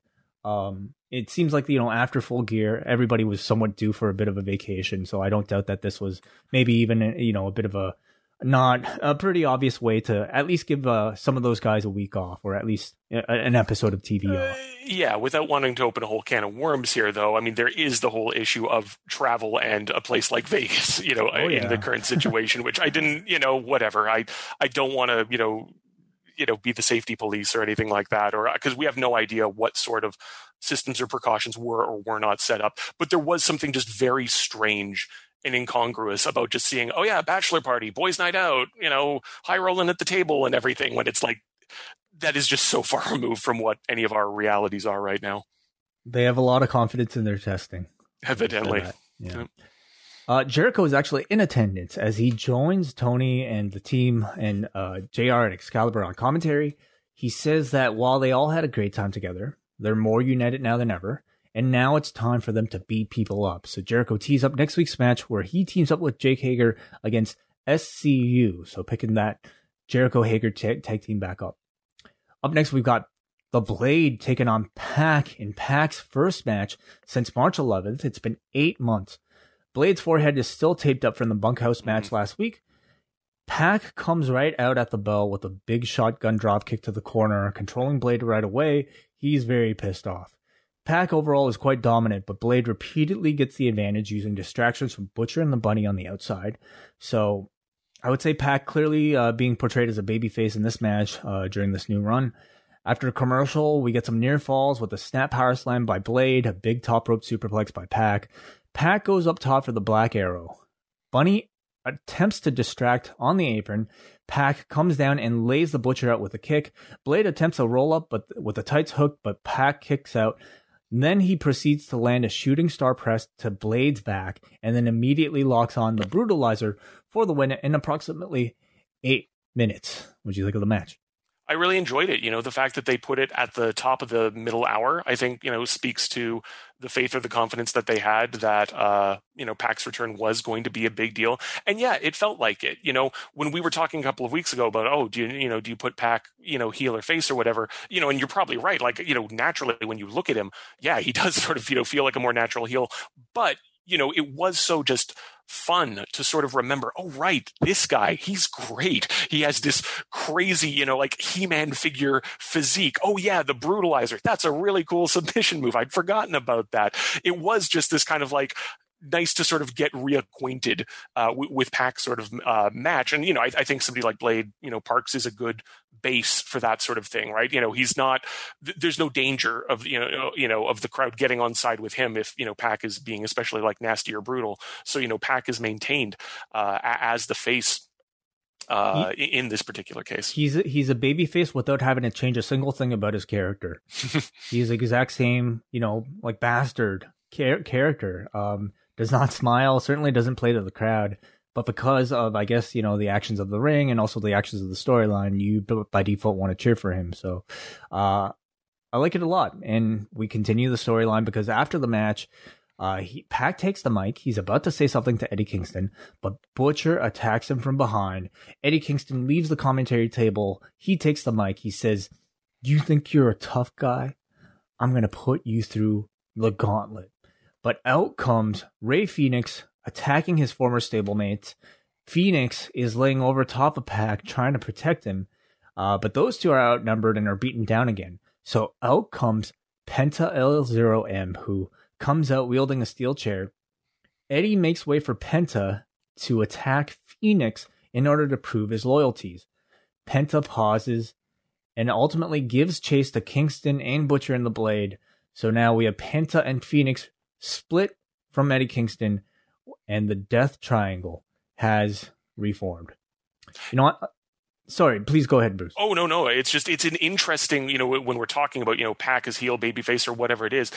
It seems like, you know, after Full Gear, everybody was somewhat due for a bit of a vacation. So I don't doubt that this was maybe even, you know, a bit of a pretty obvious way to at least give some of those guys a week off, or at least an episode of TV off. Yeah, without wanting to open a whole can of worms here, though, I mean, there is the whole issue of travel and a place like Vegas, you know, in the current situation, which I didn't, you know, whatever. I don't want to, you know, be the safety police or anything like that, or because we have no idea what sort of systems or precautions were or were not set up. But there was something just very strange and incongruous about just seeing, oh yeah, bachelor party, boys night out, you know, high rolling at the table and everything, when it's like, that is just so far removed from what any of our realities are right now. They have a lot of confidence in their testing. Evidently. Yeah. Jericho is actually in attendance as he joins Tony and the team and JR and Excalibur on commentary. He says that while they all had a great time together, they're more united now than ever, and now it's time for them to beat people up. So Jericho tees up next week's match where he teams up with Jake Hager against SCU. So picking that Jericho-Hager tag team back up. Up next, we've got The Blade taking on Pac in Pac's first match since March 11th. It's been 8 months. Blade's forehead is still taped up from the bunkhouse match last week. Pac comes right out at the bell with a big shotgun drop kick to the corner, controlling Blade right away. He's very pissed off. Pac overall is quite dominant, but Blade repeatedly gets the advantage using distractions from Butcher and the Bunny on the outside. So I would say Pac clearly being portrayed as a babyface in this match during this new run. After a commercial, we get some near falls with a snap power slam by Blade, a big top rope superplex by Pac. Pac goes up top for the Black Arrow. Bunny attempts to distract on the apron. Pac comes down and lays the Butcher out with a kick. Blade attempts a roll-up but with a tights hook, but Pac kicks out. Then he proceeds to land a shooting star press to Blade's back and then immediately locks on the Brutalizer for the win in approximately 8 minutes. What do you think of the match? I really enjoyed it. You know, the fact that they put it at the top of the middle hour, I think, you know, speaks to the faith or the confidence that they had that, you know, Pac's return was going to be a big deal. And yeah, it felt like it. You know, when we were talking a couple of weeks ago about, oh, do you put Pac, you know, heel or face or whatever, you know, and you're probably right. Like, you know, naturally when you look at him, yeah, he does sort of, you know, feel like a more natural heel, but you know, it was so just fun to sort of remember, oh, right, this guy, he's great. He has this crazy, you know, like He-Man figure physique. Oh, yeah, the Brutalizer. That's a really cool submission move. I'd forgotten about that. It was just this kind of like nice to sort of get reacquainted with Pac's sort of match. And, you know, I think somebody like Blade, you know, Parks is a good base for that sort of thing, right? You know, he's not, there's no danger of, you know, of the crowd getting on side with him if, you know, Pac is being especially like nasty or brutal. So, you know, Pac is maintained as the face in this particular case. He's a baby face without having to change a single thing about his character. He's the exact same, you know, like bastard character. Does not smile, certainly doesn't play to the crowd. But because of, I guess, you know, the actions of the ring and also the actions of the storyline, you by default want to cheer for him. So I like it a lot. And we continue the storyline because after the match, Pac takes the mic. He's about to say something to Eddie Kingston, but Butcher attacks him from behind. Eddie Kingston leaves the commentary table. He takes the mic. He says, "You think you're a tough guy? I'm going to put you through the gauntlet." But out comes Rey Fénix attacking his former stablemate. Fénix is laying over top of Pac, trying to protect him. But those two are outnumbered and are beaten down again. So out comes Penta El Zero M, who comes out wielding a steel chair. Eddie makes way for Penta to attack Fénix in order to prove his loyalties. Penta pauses and ultimately gives chase to Kingston and Butcher in the Blade. So now we have Penta and Fénix split from Eddie Kingston, and the Death Triangle has reformed. You know what? Sorry, please go ahead, Bruce. Oh, no. It's an interesting, when we're talking about, Pac is heel, babyface, or whatever it is.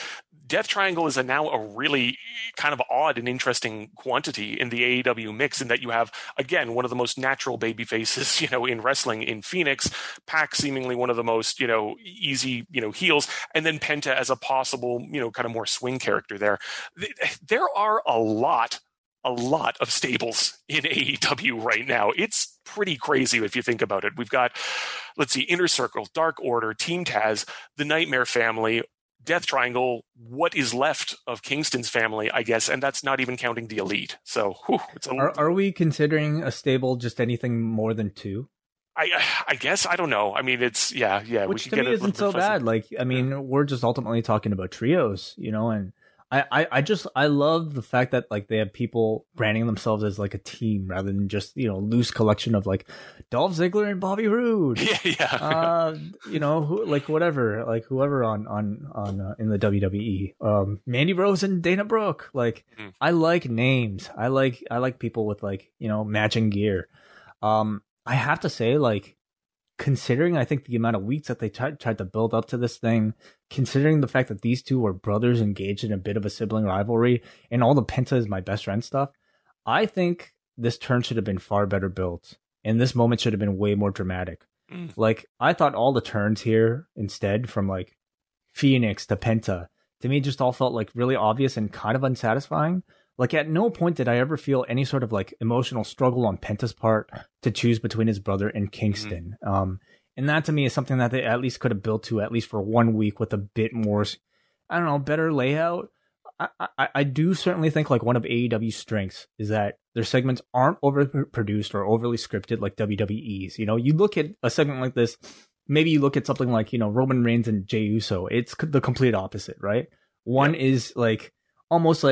Death Triangle is now a really kind of odd and interesting quantity in the AEW mix, in that you have, again, one of the most natural babyfaces, in wrestling in Fénix, Pac seemingly one of the most, easy, heels, and then Penta as a possible, kind of more swing character there. There are a lot of stables in AEW right now. It's pretty crazy if you think about it. We've got, Inner Circle, Dark Order, Team Taz, the Nightmare Family, Death Triangle, what is left of Kingston's family, I guess, and that's not even counting the Elite. So, are we considering a stable just anything more than two? I guess, I don't know. I mean, it's yeah. Which to me isn't so bad. We're just ultimately talking about trios, and. I love the fact that they have people branding themselves as a team rather than just loose collection of Dolph Ziggler and Bobby Roode, whoever on in the WWE, Mandy Rose and Dana Brooke. I like names. I like people with matching gear. I have to say considering, I think, the amount of weeks that they tried to build up to this thing, considering the fact that these two were brothers engaged in a bit of a sibling rivalry, and all the Penta is my best friend stuff, I think this turn should have been far better built, and this moment should have been way more dramatic. I thought all the turns here, instead, from Fénix to Penta, to me just all felt really obvious and kind of unsatisfying. At no point did I ever feel any sort of emotional struggle on Penta's part to choose between his brother and Kingston. Mm-hmm. And that to me is something that they at least could have built to, at least for 1 week, with a bit more, better layout. I do certainly think one of AEW's strengths is that their segments aren't overproduced or overly scripted like WWE's. You look at a segment like this, maybe you look at something like, Roman Reigns and Jey Uso. It's the complete opposite, right? One is almost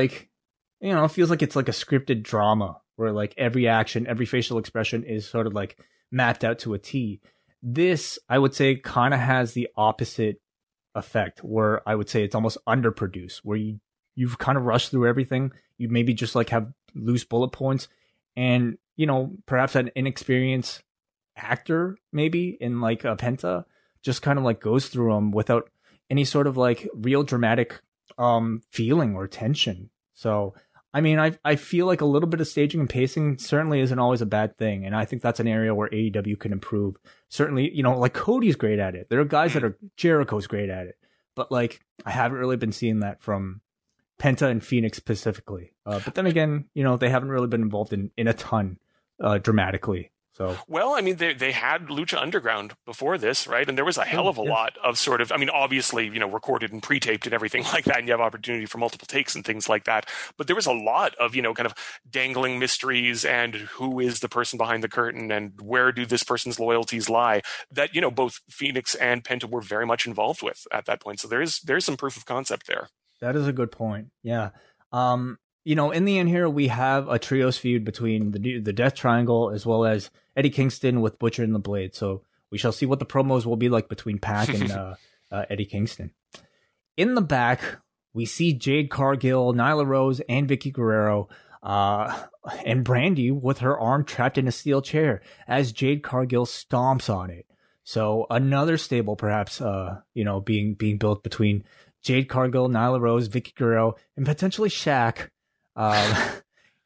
it feels like it's a scripted drama where every action, every facial expression is sort of mapped out to a T. This, I would say, kind of has the opposite effect, where I would say it's almost underproduced, where you've kind of rushed through everything. You maybe just have loose bullet points, and perhaps an inexperienced actor maybe in a Penta just kind of goes through them without any sort of real dramatic feeling or tension. So. I mean, I feel a little bit of staging and pacing certainly isn't always a bad thing, and I think that's an area where AEW can improve. Certainly, Cody's great at it. There are guys that are Jericho's great at it, but I haven't really been seeing that from Penta and Fénix specifically. But then again, they haven't really been involved in a ton dramatically. So. Well, I mean, they had Lucha Underground before this, right? And there was a hell of a lot of sort of, obviously, recorded and pre-taped and everything like that, and you have opportunity for multiple takes and things like that. But there was a lot of, kind of dangling mysteries and who is the person behind the curtain and where do this person's loyalties lie that, both Fénix and Penta were very much involved with at that point. So there's some proof of concept there. That is a good point. Yeah. In the end here, we have a trios feud between the Death Triangle as well as Eddie Kingston with Butcher and the Blade. So we shall see what the promos will be like between Pac and Eddie Kingston. In the back, we see Jade Cargill, Nyla Rose, and Vicky Guerrero, and Brandy with her arm trapped in a steel chair as Jade Cargill stomps on it. So another stable, perhaps, being built between Jade Cargill, Nyla Rose, Vicky Guerrero, and potentially Shaq.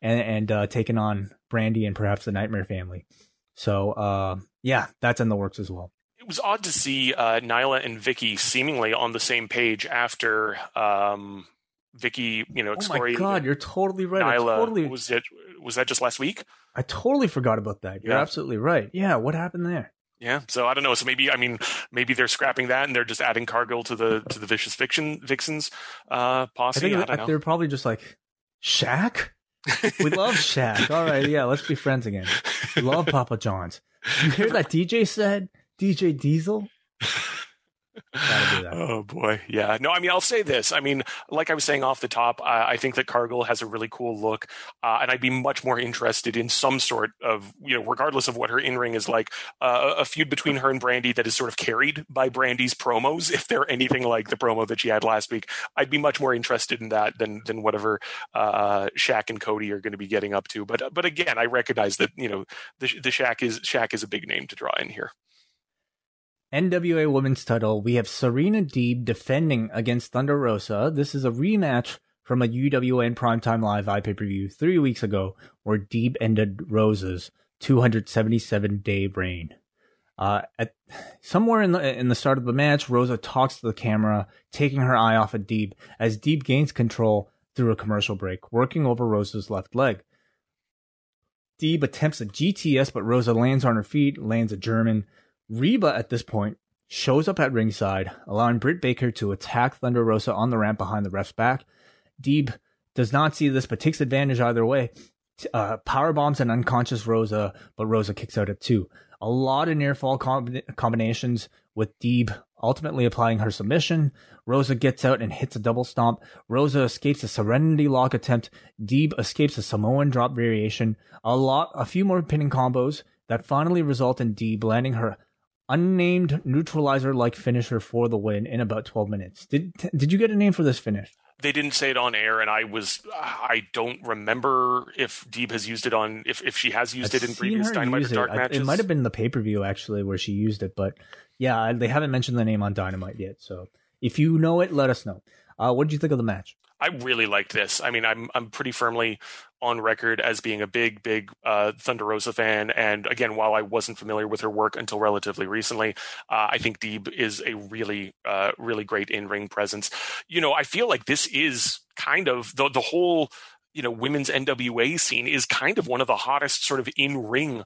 and taking on Brandy and perhaps the Nightmare Family. So, that's in the works as well. It was odd to see Nyla and Vicky seemingly on the same page after Vicky, excoriated. Oh my God, you're totally right. Nyla, was that just last week? I totally forgot about that. You're absolutely right. Yeah, what happened there? Yeah, so I don't know. So maybe, I mean, maybe they're scrapping that and they're just adding Cargill to the Vicious Vixens posse. I don't know. They're probably just like, Shaq? We love Shaq. All right, yeah, let's be friends again. We love Papa John's. You hear that DJ said? DJ Diesel? Oh boy, yeah. No, I mean, I'll say this. I mean, like I was saying off the top, I think that Cargill has a really cool look, and I'd be much more interested in some sort of, you know, regardless of what her in-ring is like, a feud between her and Brandy that is sort of carried by Brandy's promos. If they're anything like the promo that she had last week, I'd be much more interested in that than whatever Shaq and Cody are going to be getting up to. But again, I recognize that, you know, the Shaq is a big name to draw in here. NWA Women's Title, we have Serena Deeb defending against Thunder Rosa. This is a rematch from a UWN Primetime Live pay-per-view 3 weeks ago, where Deeb ended Rosa's 277-day reign. Somewhere in the start of the match, Rosa talks to the camera, taking her eye off of Deeb, as Deeb gains control through a commercial break, working over Rosa's left leg. Deeb attempts a GTS, but Rosa lands on her feet, lands a German. Reba, at this point, shows up at ringside, allowing Britt Baker to attack Thunder Rosa on the ramp behind the ref's back. Deeb does not see this, but takes advantage either way. Powerbombs an unconscious Rosa, but Rosa kicks out at 2. A lot of near-fall combinations, with Deeb ultimately applying her submission. Rosa gets out and hits a double stomp. Rosa escapes a Serenity Lock attempt. Deeb escapes a Samoan drop variation. A few more pinning combos that finally result in Deeb landing her unnamed neutralizer-like finisher for the win in about 12 minutes. Did you get a name for this finish? They didn't say it on air, and I don't remember if Deeb has used it on, if she has used it in previous Dynamite or Dark matches. It might have been the pay-per-view, actually, where she used it, but yeah, they haven't mentioned the name on Dynamite yet, so if you know it, let us know. What did you think of the match? I really liked this. I mean, I'm pretty firmly on record as being a big Thunder Rosa fan. And again, while I wasn't familiar with her work until relatively recently, I think Deeb is a really great in-ring presence. You know, I feel like this is kind of the whole, you know, women's NWA scene is kind of one of the hottest sort of in-ring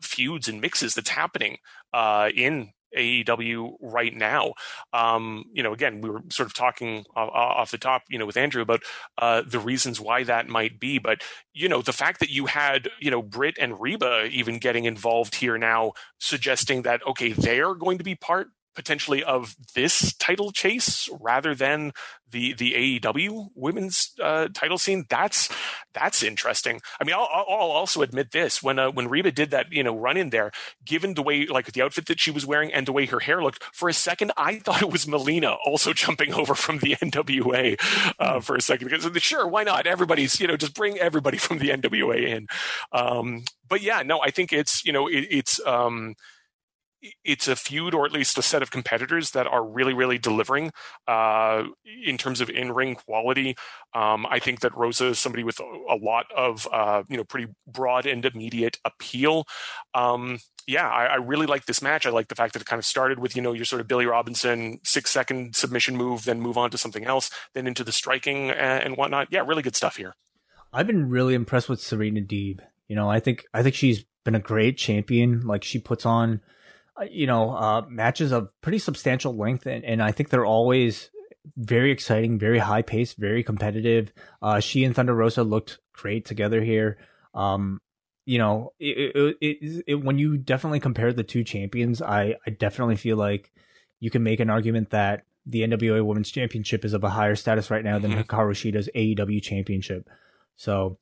feuds and mixes that's happening in AEW right now. You know, again, we were sort of talking off the top, you know, with Andrew about the reasons why that might be, but, you know, the fact that you had, you know, Britt and Reba even getting involved here now, suggesting that, okay, they're going to be part potentially of this title chase rather than the AEW women's title scene. That's interesting. I mean, I'll also admit this, when Reba did that, you know, run in there, given the way, like the outfit that she was wearing and the way her hair looked, for a second, I thought it was Melina also jumping over from the NWA for a second. Because sure, why not? Everybody's, you know, just bring everybody from the NWA in. But yeah, no, I think it's, you know, it's a feud, or at least a set of competitors that are really delivering in terms of in-ring quality. I think that Rosa is somebody with a lot of you know, pretty broad and immediate appeal. Yeah, I really like this match. I like the fact that it kind of started with, you know, your sort of Billy Robinson 6-second submission move, then move on to something else, then into the striking and whatnot. Yeah, really good stuff here. I've been really impressed with Serena Deeb. You know, I think she's been a great champion. Like, she puts on, you know, matches of pretty substantial length, and I think they're always very exciting, very high paced, very competitive. She and Thunder Rosa looked great together here. You know, when you definitely compare the two champions, I definitely feel like you can make an argument that the NWA Women's Championship is of a higher status right now than Hikaru Shida's AEW Championship. So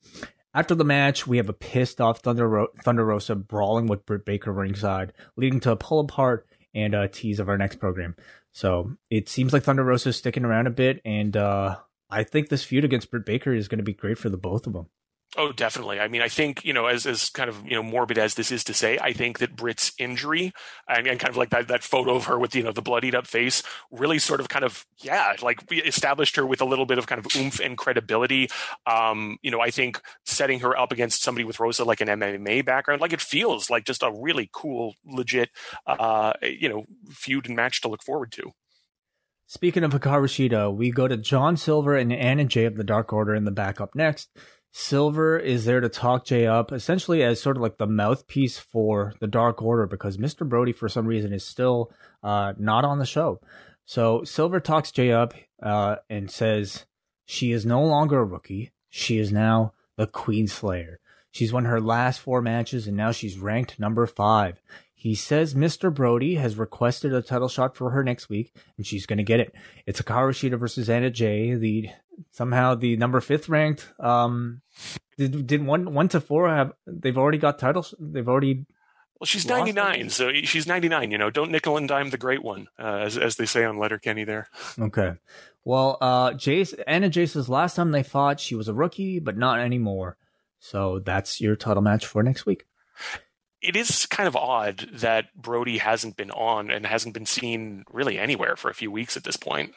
after the match, we have a pissed-off Thunder Rosa brawling with Britt Baker ringside, leading to a pull-apart and a tease of our next program. So it seems like Thunder Rosa is sticking around a bit, and I think this feud against Britt Baker is going to be great for the both of them. Oh, definitely. I mean, I think, you know, as kind of, you know, morbid as this is to say, I think that Britt's injury and kind of like that photo of her with, you know, the bloodied up face really sort of kind of, yeah, like established her with a little bit of kind of oomph and credibility. You know, I think setting her up against somebody with Rosa, like an MMA background, like it feels like just a really cool, legit, you know, feud and match to look forward to. Speaking of Hikaru Shida, we go to John Silver and Anna Jay of the Dark Order in the back up next. Silver is there to talk Jay up, essentially as sort of like the mouthpiece for the Dark Order, because Mr. Brody, for some reason, is still not on the show. So Silver talks Jay up and says she is no longer a rookie. She is now the Queenslayer. She's won her last 4 matches, and now she's ranked number 5. He says Mr. Brody has requested a title shot for her next week, and she's going to get it. It's Hikaru Shida versus Anna Jay, the number 5th ranked. Did 1 to 4 have? They've already got titles. They've already. Well, she's 99, so she's 99. You know, don't nickel and dime the great one, as they say on Letterkenny. There. Okay. Well, Anna Jay says last time they fought, she was a rookie, but not anymore. So that's your title match for next week. It is kind of odd that Brody hasn't been on and hasn't been seen really anywhere for a few weeks at this point.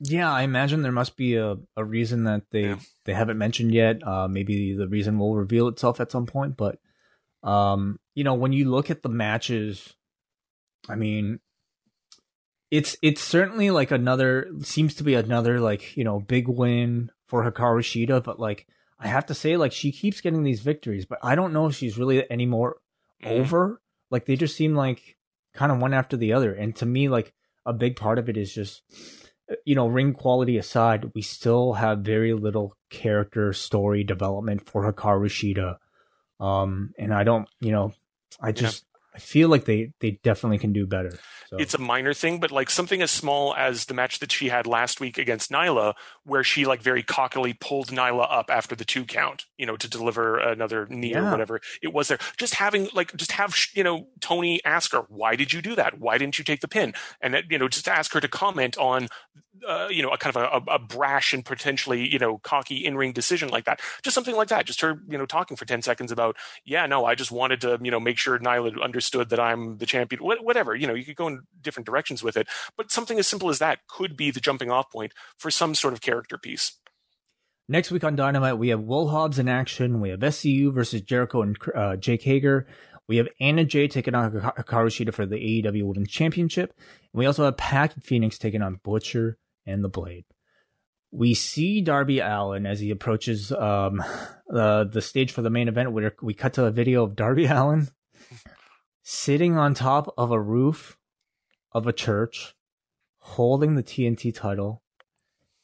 Yeah, I imagine there must be a reason that they haven't mentioned yet. Maybe the reason will reveal itself at some point. But, you know, when you look at the matches, I mean, it's certainly like seems to be another, like, you know, big win for Hikaru Shida. But, like, I have to say, like, she keeps getting these victories, but I don't know if she's really any more over. Like, they just seem like kind of one after the other. And to me, like, a big part of it is just, you know, ring quality aside, we still have very little character story development for Hikaru Shida. And I don't, you know, I just, I feel like they definitely can do better. So. It's a minor thing, but like something as small as the match that she had last week against Nyla, where she like very cockily pulled Nyla up after the 2 count, you know, to deliver another knee or whatever it was there. Just have, you know, Tony ask her, why did you do that? Why didn't you take the pin? And that, you know, just ask her to comment on, you know, a kind of a brash and potentially, you know, cocky in-ring decision like that. Just something like that. Just her, you know, talking for 10 seconds about, yeah, no, I just wanted to, you know, make sure Nyla understood that I'm the champion, whatever, you know, you could go in different directions with it, but something as simple as that could be the jumping off point for some sort of character piece. Next week on Dynamite, we have Will Hobbs in action. We have SCU versus Jericho and Jake Hager. We have Anna Jay taking on Hikaru Shida for the AEW Women's Championship. And we also have Pac and Fénix taking on Butcher and the Blade. We see Darby Allin as he approaches the stage for the main event, where we cut to a video of Darby Allin sitting on top of a roof of a church, holding the TNT title.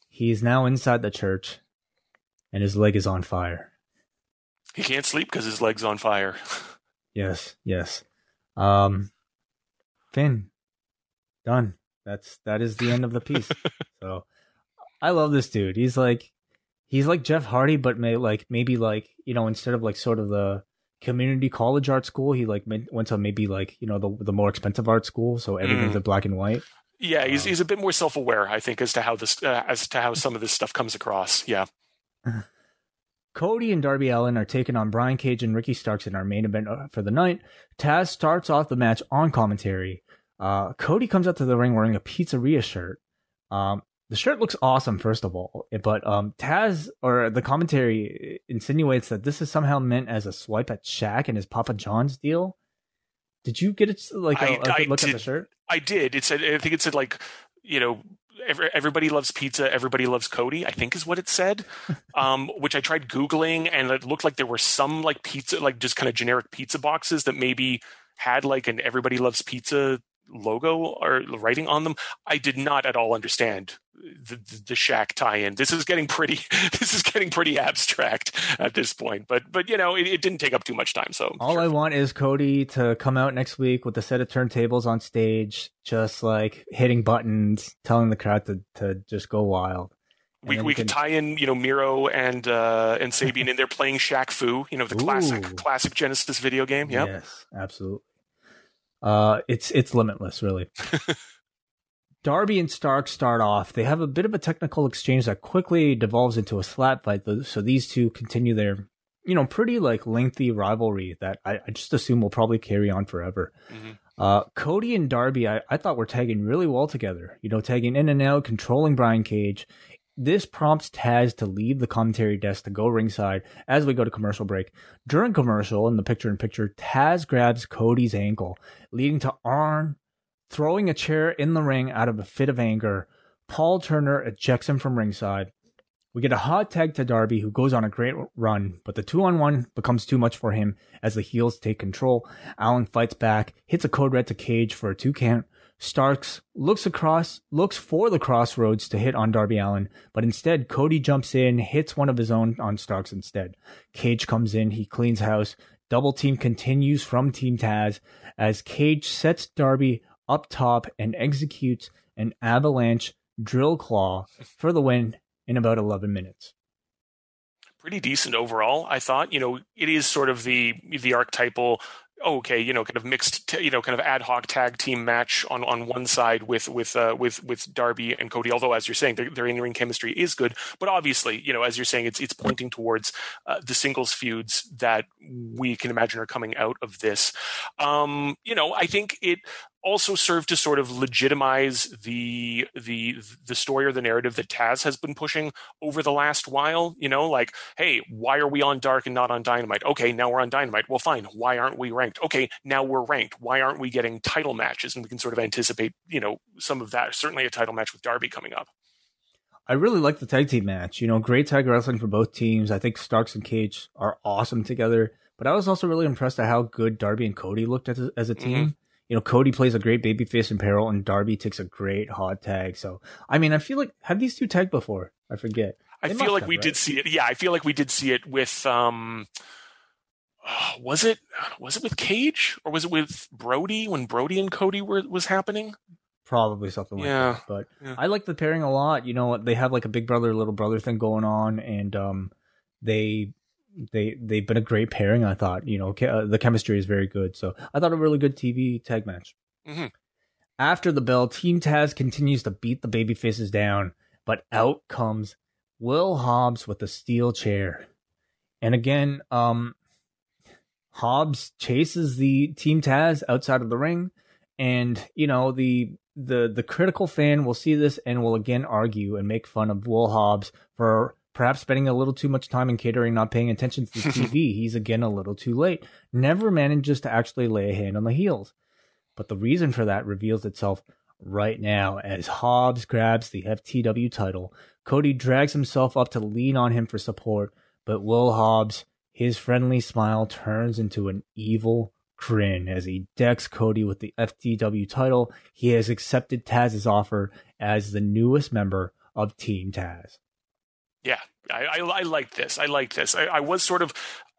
He is now inside the church, and his leg is on fire. He can't sleep because his leg's on fire. Yes. Finn, done. That is the end of the piece. So, I love this dude. He's like Jeff Hardy, but maybe you know, instead of like sort of the community college art school, he like went to maybe like, you know, the more expensive art school, so everything's in black and white. Yeah, he's a bit more self-aware, I think, as to how some of this stuff comes across. Yeah. Cody and Darby Allin are taking on Brian Cage and Ricky Starks in our main event for the night. Taz starts off the match on commentary. Cody comes out to the ring wearing a pizzeria shirt. The shirt looks awesome, first of all, but Taz, or the commentary, insinuates that this is somehow meant as a swipe at Shaq and his Papa John's deal. Did you get it? Like a good look at the shirt? I did. It said, I think it said, like, you know, everybody loves pizza, everybody loves Cody, I think is what it said. Which I tried Googling, and it looked like there were some like pizza, like just kind of generic pizza boxes that maybe had like an "Everybody Loves Pizza" logo or writing on them. I did not at all understand the Shaq tie-in. This is getting pretty abstract at this point, but you know, it didn't take up too much time. So all I want is Cody to come out next week with a set of turntables on stage, just like hitting buttons, telling the crowd to just go wild. We could tie in, you know, Miro and Sabian in there playing Shaq Fu, you know, the classic Genesis video game. Yeah. Yes, absolutely. It's limitless, really. Darby and Stark start off. They have a bit of a technical exchange that quickly devolves into a slap fight. So these two continue their, you know, pretty like lengthy rivalry that I just assume will probably carry on forever. Mm-hmm. Cody and Darby, I thought were tagging really well together, you know, tagging in and out, controlling Brian Cage. This prompts Taz to leave the commentary desk to go ringside as we go to commercial break. During commercial, in the picture-in-picture, Taz grabs Cody's ankle, leading to Arn throwing a chair in the ring out of a fit of anger. Paul Turner ejects him from ringside. We get a hot tag to Darby, who goes on a great run, but the 2-on-1 becomes too much for him as the heels take control. Allen fights back, hits a code red to Cage for a 2 count. Starks looks for the crossroads to hit on Darby Allin, but instead Cody jumps in, hits one of his own on Starks instead. Cage comes in, he cleans house. Double team continues from Team Taz as Cage sets Darby up top and executes an avalanche drill claw for the win in about 11 minutes. Pretty decent overall, I thought. You know, it is sort of the archetypal, okay, you know, kind of mixed, you know, kind of ad hoc tag team match on one side with Darby and Cody. Although, as you're saying, their in-ring chemistry is good, but obviously, you know, as you're saying, it's pointing towards the singles feuds that we can imagine are coming out of this. You know, I think it also served to sort of legitimize the story or the narrative that Taz has been pushing over the last while. You know, like, hey, why are we on Dark and not on Dynamite? Okay, now we're on Dynamite. Well, fine. Why aren't we ranked? Okay, now we're ranked. Why aren't we getting title matches? And we can sort of anticipate, you know, some of that. Certainly a title match with Darby coming up. I really like the tag team match. You know, great tag wrestling for both teams. I think Starks and Cage are awesome together. But I was also really impressed at how good Darby and Cody looked as a team. Mm-hmm. You know, Cody plays a great babyface in peril, and Darby takes a great hot tag. So, I mean, I feel like, have these two tagged before? I forget. I feel like we did see it. Yeah, I feel like we did see it with, was it with Cage? Or was it with Brody, when Brody and Cody was happening? Probably something like that. But yeah. I like the pairing a lot. You know, they have like a big brother, little brother thing going on, and they've been a great pairing, I thought. You know, the chemistry is very good. So I thought a really good TV tag match. Mm-hmm. After the bell, Team Taz continues to beat the babyfaces down, but out comes Will Hobbs with a steel chair. And again, Hobbs chases the Team Taz outside of the ring, and, you know, the critical fan will see this and will again argue and make fun of Will Hobbs for perhaps spending a little too much time in catering, not paying attention to the TV. He's again a little too late. Never manages to actually lay a hand on the heels. But the reason for that reveals itself right now as Hobbs grabs the FTW title. Cody drags himself up to lean on him for support, but Will Hobbs, his friendly smile turns into an evil grin as he decks Cody with the FTW title. He has accepted Taz's offer as the newest member of Team Taz. Yeah, I like this. I was sort of,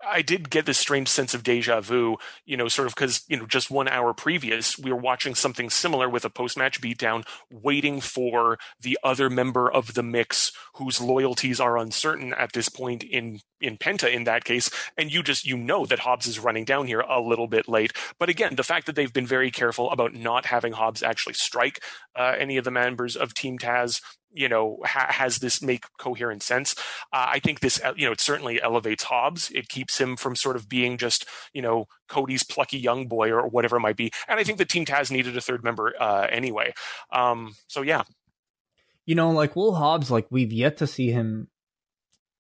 I did get this strange sense of deja vu, you know, sort of because, you know, just 1 hour previous, we were watching something similar with a post-match beatdown, waiting for the other member of the mix whose loyalties are uncertain at this point in Penta in that case. And you just, you know, that Hobbs is running down here a little bit late. But again, the fact that they've been very careful about not having Hobbs actually strike any of the members of Team Taz, you know, has this make coherent sense. I think this, you know, it certainly elevates Hobbs. It keeps him from sort of being just, you know, Cody's plucky young boy or whatever it might be. And I think the Team Taz needed a third member anyway. So, yeah. You know, like Will Hobbs, like we've yet to see him.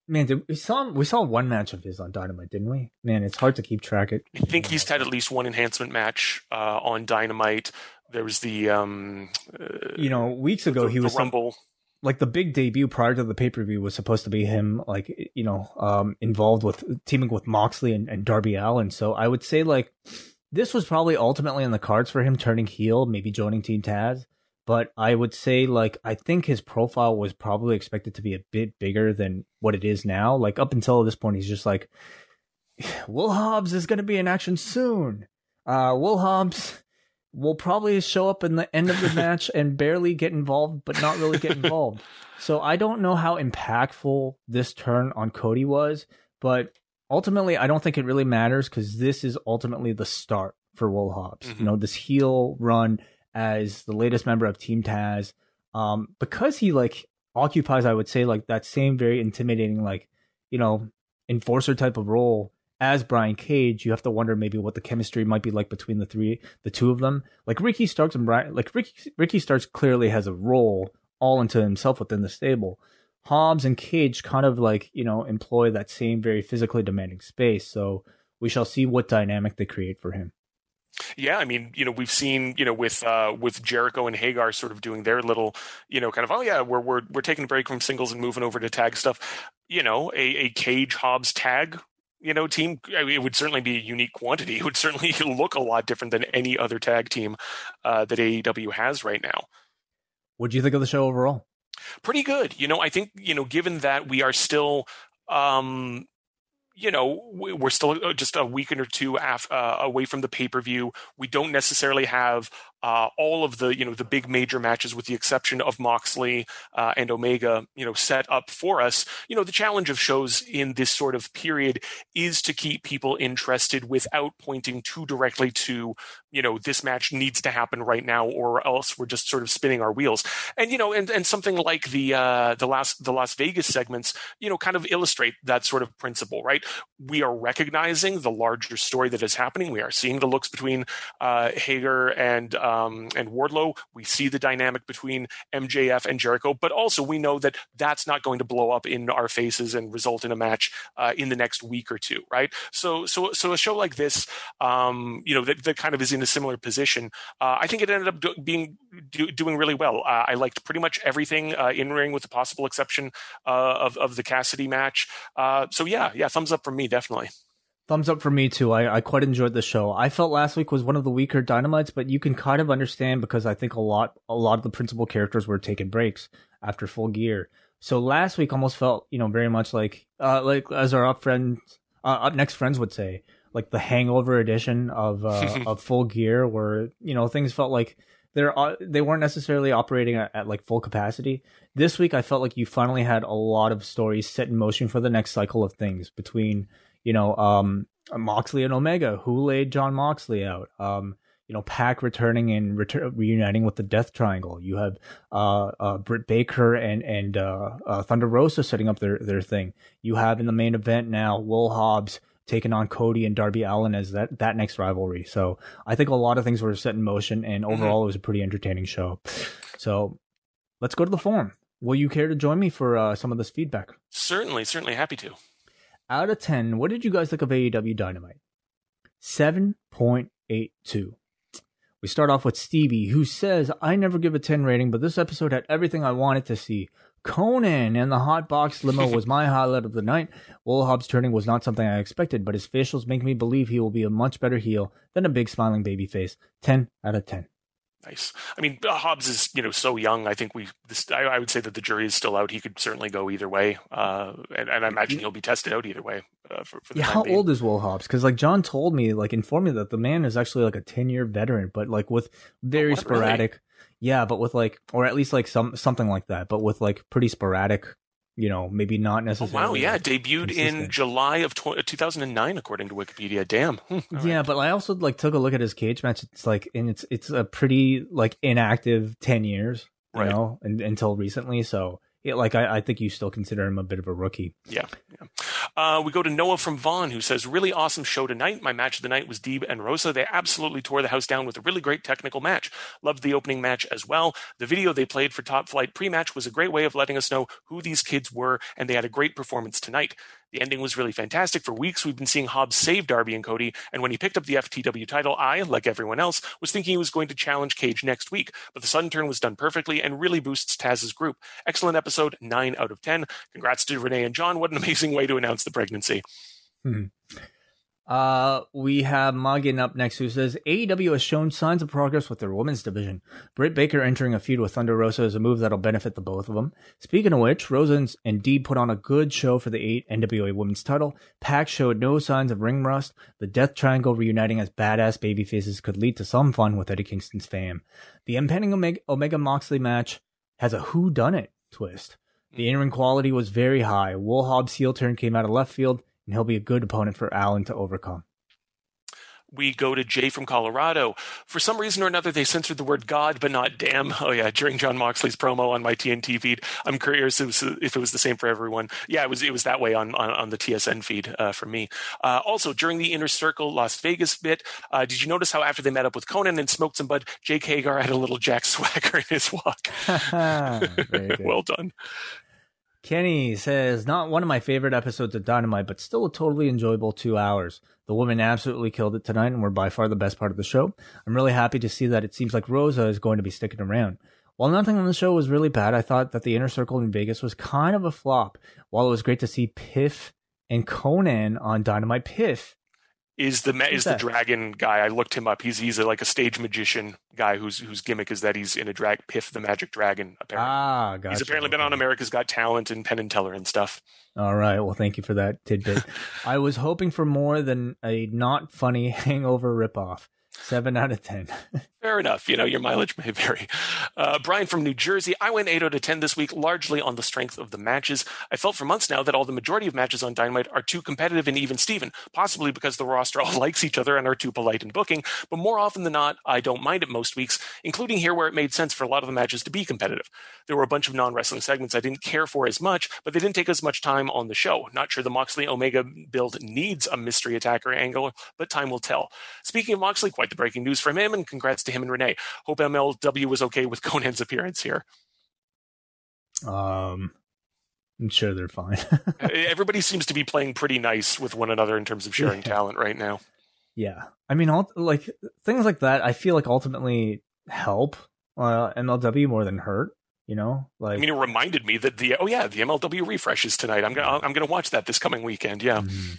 Man, we saw one match of his on Dynamite, didn't we? Man, it's hard to keep track of. I think he's had at least one enhancement match on Dynamite. There was the, you know, weeks ago, he was the Rumble. Like the big debut prior to the pay-per-view was supposed to be him, like, you know, involved with teaming with Moxley and Darby Allin. So I would say like this was probably ultimately in the cards for him turning heel, maybe joining Team Taz. But I would say like I think his profile was probably expected to be a bit bigger than what it is now. Like up until this point, he's just like, Will Hobbs is going to be in action soon. Will Hobbs will probably show up in the end of the match and barely get involved, but not really get involved. So I don't know how impactful this turn on Cody was, but ultimately I don't think it really matters because this is ultimately the start for Will Hobbs. Mm-hmm. You know, this heel run as the latest member of Team Taz, because he like occupies, I would say, like that same very intimidating, like, you know, enforcer type of role as Brian Cage. You have to wonder maybe what the chemistry might be like between the two of them. Like Ricky Starks and Brian, like Ricky Starks clearly has a role all into himself within the stable. Hobbs and Cage kind of like, you know, employ that same very physically demanding space. So we shall see what dynamic they create for him. yeah, I mean, you know, we've seen, you know, with Jericho and Hagar sort of doing their little, you know, kind of, oh yeah, we're taking a break from singles and moving over to tag stuff. You know, a Cage Hobbs tag, you know, team, I mean, it would certainly be a unique quantity. It would certainly look a lot different than any other tag team that AEW has right now. What do you think of the show overall? Pretty good. You know, I think, you know, given that we are still, you know, we're still just a week or two away from the pay-per-view. We don't necessarily have all of the, you know, the big major matches with the exception of Moxley and Omega, you know, set up for us. You know, the challenge of shows in this sort of period is to keep people interested without pointing too directly to, you know, this match needs to happen right now or else we're just sort of spinning our wheels. And, you know, and something like the Las Vegas segments, you know, kind of illustrate that sort of principle, right? We are recognizing the larger story that is happening. We are seeing the looks between Hager and Wardlow. We see the dynamic between MJF and Jericho, but also we know that that's not going to blow up in our faces and result in a match in the next week or two, right? So a show like this, you know, that kind of is in a similar position. I think it ended up doing really well. I liked pretty much everything in ring, with the possible exception of the Cassidy match. So yeah, thumbs up from me, definitely. Thumbs up for me too. I quite enjoyed the show. I felt last week was one of the weaker Dynamites, but you can kind of understand because I think a lot of the principal characters were taking breaks after Full Gear. So last week almost felt, you know, very much like as our up next friends would say, like the hangover edition of Full Gear, where, you know, things felt like they weren't necessarily operating at like full capacity. This week I felt like you finally had a lot of stories set in motion for the next cycle of things between, you know, Moxley and Omega, who laid Jon Moxley out. You know, Pac returning and reuniting with the Death Triangle. You have Britt Baker and Thunder Rosa setting up their thing. You have in the main event now Will Hobbs taking on Cody and Darby Allin as that next rivalry. So I think a lot of things were set in motion, and overall it was a pretty entertaining show. So let's go to the forum. Will you care to join me for some of this feedback? Certainly happy to. Out of 10, what did you guys think of AEW Dynamite? 7.82. We start off with Stevie, who says, I never give a 10 rating, but this episode had everything I wanted to see. Conan and the hot box limo was my highlight of the night. Will Hobbs turning was not something I expected, but his facials make me believe he will be a much better heel than a big smiling baby face. 10 out of 10. Nice. I mean, Hobbs is, you know, so young. I think I would say that the jury is still out. He could certainly go either way, and I imagine he'll be tested out either way. How old is Will Hobbs? Because like John told me, like informed me that the man is actually like a 10-year veteran, but like with very sporadic, really? Yeah, but with like, or at least like something like that, but with like pretty sporadic, you know, maybe not necessarily. Oh, wow, yeah, like, debuted consistent. In July of 2009, according to Wikipedia. Damn. Yeah, right. But I also like took a look at his cage match. It's like, and it's a pretty like inactive 10 years, you right. know, and, until recently. So it, like I think you still consider him a bit of a rookie. Yeah. We go to Noah from Vaughn, who says, really awesome show tonight. My match of the night was Deeb and Rosa. They absolutely tore the house down with a really great technical match. Loved the opening match as well. The video they played for Top Flight pre-match was a great way of letting us know who these kids were, and they had a great performance tonight. The ending was really fantastic. For weeks, we've been seeing Hobbs save Darby and Cody, and when he picked up the FTW title, I, like everyone else, was thinking he was going to challenge Cage next week, but the sudden turn was done perfectly and really boosts Taz's group. Excellent episode, 9 out of 10. Congrats to Renee and John. What an amazing way to announce the pregnancy. We have Magen up next, who says AEW has shown signs of progress with their women's division. Britt Baker entering a feud with Thunder Rosa is a move that'll benefit the both of them. Speaking of which, Rosa and Deeb put on a good show for the 8 NWA women's title. Pac showed no signs of ring rust. The Death Triangle reuniting as badass babyfaces could lead to some fun with Eddie Kingston's fam. The impending Omega Moxley match has a whodunit twist. The in-ring quality was very high. Will Hobbs' heel turn came out of left field, and he'll be a good opponent for Allen to overcome. We go to Jay from Colorado. For some reason or another, they censored the word God, but not damn. Oh, yeah, during Jon Moxley's promo on my TNT feed. I'm curious if it was the same for everyone. Yeah, it was that way on the TSN feed for me. Also, during the Inner Circle Las Vegas bit, did you notice how after they met up with Conan and smoked some bud, Jake Hager had a little Jack Swagger in his walk? Well done. Kenny says, not one of my favorite episodes of Dynamite, but still a totally enjoyable 2 hours. The women absolutely killed it tonight and were by far the best part of the show. I'm really happy to see that it seems like Rosa is going to be sticking around. While nothing on the show was really bad, I thought that the Inner Circle in Vegas was kind of a flop. While it was great to see Piff and Conan on Dynamite, Piff is the dragon guy. I looked him up. He's like a stage magician guy whose gimmick is that he's in a drag. Piff the Magic Dragon, apparently. Ah, gotcha. He's apparently been on America's Got Talent and Penn and Teller and stuff. All right. Well, thank you for that tidbit. I was hoping for more than a not funny hangover ripoff. 7 out of 10. Fair enough. You know, your mileage may vary. Brian from New Jersey. I went 8 out of 10 this week, largely on the strength of the matches. I felt for months now that all the majority of matches on Dynamite are too competitive and even Steven, possibly because the roster all likes each other and are too polite in booking. But more often than not, I don't mind it most weeks, including here where it made sense for a lot of the matches to be competitive. There were a bunch of non-wrestling segments I didn't care for as much, but they didn't take as much time on the show. Not sure the Moxley Omega build needs a mystery attacker angle, but time will tell. Speaking of Moxley, quite the breaking news from him, and congrats to him and Renee. Hope MLW was okay with Conan's appearance here. I'm sure they're fine. Everybody seems to be playing pretty nice with one another in terms of sharing talent right now. Yeah, I mean, like things like that, I feel like ultimately help MLW more than hurt. You know, like, I mean, it reminded me that the MLW refresh is tonight. I'm gonna watch that this coming weekend. Yeah. Mm-hmm.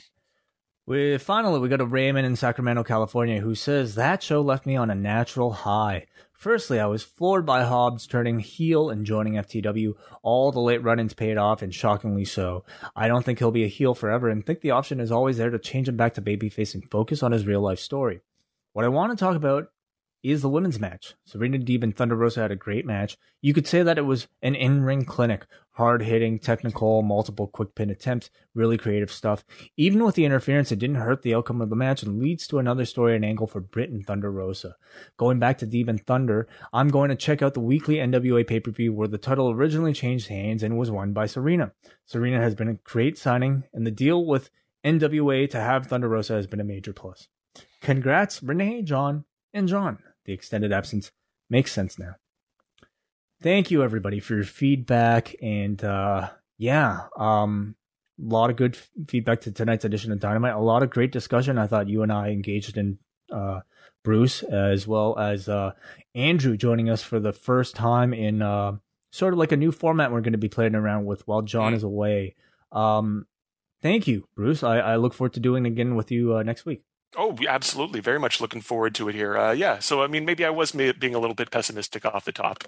We finally go to Raymond in Sacramento, California, who says, that show left me on a natural high. Firstly, I was floored by Hobbs turning heel and joining FTW. All the late run-ins paid off, and shockingly so. I don't think he'll be a heel forever, and think the option is always there to change him back to babyface and focus on his real-life story. What I want to talk about is the women's match. Serena Deeb and Thunder Rosa had a great match. You could say that it was an in-ring clinic. Hard-hitting, technical, multiple quick-pin attempts, really creative stuff. Even with the interference, it didn't hurt the outcome of the match and leads to another story and angle for Britt and Thunder Rosa. Going back to Deeb and Thunder, I'm going to check out the weekly NWA pay-per-view where the title originally changed hands and was won by Serena. Serena has been a great signing, and the deal with NWA to have Thunder Rosa has been a major plus. Congrats, Renee, John, and John. The extended absence makes sense now. Thank you, everybody, for your feedback. And a lot of good feedback to tonight's edition of Dynamite. A lot of great discussion. I thought you and I engaged in Bruce, as well as Andrew joining us for the first time in sort of like a new format we're going to be playing around with while John is away. Thank you, Bruce. I look forward to doing it again with you next week. Oh, absolutely. Very much looking forward to it here. Yeah. So, I mean, maybe I was being a little bit pessimistic off the top.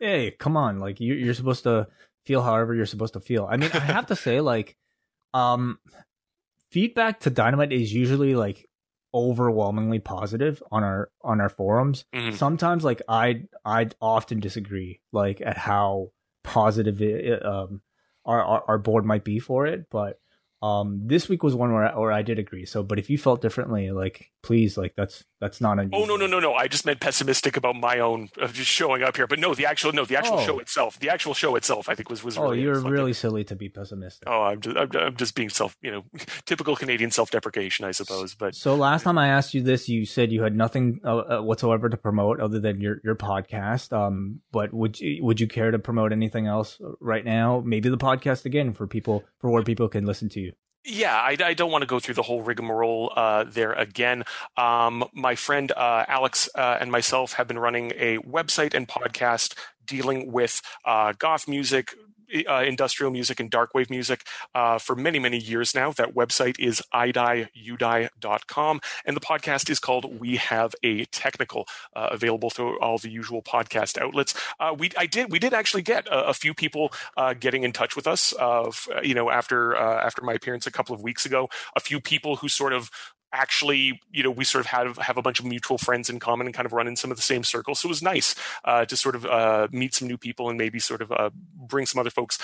Hey, come on. Like, you're supposed to feel however you're supposed to feel. I mean, I have to say, like, feedback to Dynamite is usually, like, overwhelmingly positive on our forums. Mm-hmm. Sometimes, like, I'd often disagree, like, at how positive our board might be for it, but this week was one where I did agree. So, but if you felt differently, like, please, like, that's not unusual. Oh, no. I just meant pessimistic about my own of just showing up here. But no, the actual show itself. The actual show itself, I think, was. Oh, really, you're really silly to be pessimistic. Oh, I'm just being typical Canadian self-deprecation, I suppose. But so last time I asked you this, you said you had nothing whatsoever to promote other than your podcast. But would you care to promote anything else right now? Maybe the podcast again for where people can listen to you. Yeah, I don't want to go through the whole rigmarole there again. My friend Alex and myself have been running a website and podcast dealing with goth music, industrial music, and dark wave music for many, many years now. That website is idieudie.com, and the podcast is called We Have a Technical, available through all the usual podcast outlets. We did actually get a few people getting in touch with us after my appearance a couple of weeks ago. A few people who sort of actually, we sort of have a bunch of mutual friends in common and kind of run in some of the same circles. So it was nice to sort of meet some new people and maybe sort of bring some other folks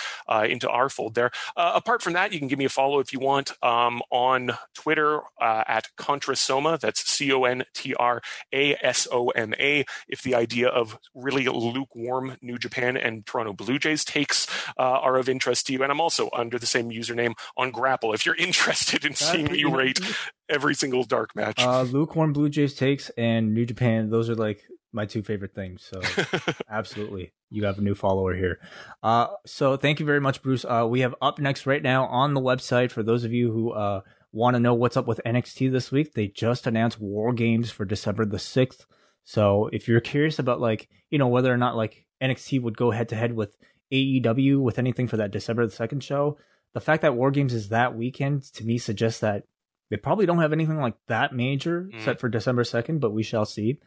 into our fold there. Apart from that, you can give me a follow if you want on Twitter at Contrasoma. That's CONTRASOMA. If the idea of really lukewarm New Japan and Toronto Blue Jays takes are of interest to you. And I'm also under the same username on Grapple. If you're interested in seeing me rate every single dark match. Lukewarm Blue Jays takes and New Japan, those are like my two favorite things. So absolutely. You have a new follower here. So thank you very much, Bruce. We have up next right now on the website for those of you who want to know what's up with NXT this week. They just announced War Games for December the 6th. So if you're curious about, like, you know, whether or not like NXT would go head to head with AEW with anything for that December the 2nd show, the fact that War Games is that weekend to me suggests that they probably don't have anything like that major set for December 2nd, but we shall see.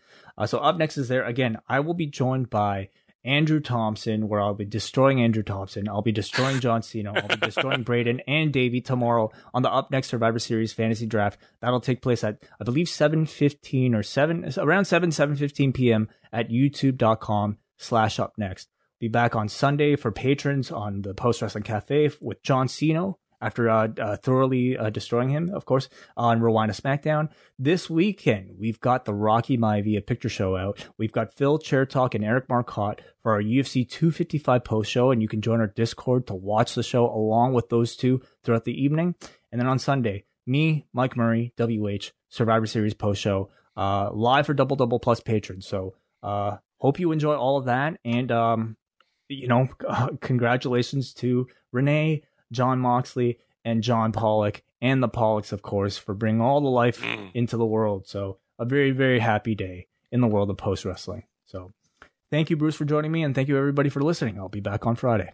So up next is there. Again, I will be joined by Andrew Thompson, where I'll be destroying Andrew Thompson. I'll be destroying John Cena. I'll be destroying Braden and Davey tomorrow on the Up Next Survivor Series Fantasy Draft. That'll take place at, I believe, 7:15 or 7, around 7:15 p.m. at youtube.com/upnext. Be back on Sunday for patrons on the Post Wrestling Cafe with John Cena after thoroughly destroying him, of course, on Rewind to SmackDown. This weekend, we've got the Rocky Maivia picture show out. We've got Phil Chair Talk and Eric Marcotte for our UFC 255 post show, and you can join our Discord to watch the show along with those two throughout the evening. And then on Sunday, me, Mike Murray, WH, Survivor Series post show, live for Double Double Plus patrons. So hope you enjoy all of that. And, you know, congratulations to Renee, Jon Moxley, and John Pollock, and the Pollocks, of course, for bringing all the life into the world. So a very, very happy day in the world of post-wrestling. So thank you, Bruce, for joining me, and thank you, everybody, for listening. I'll be back on Friday.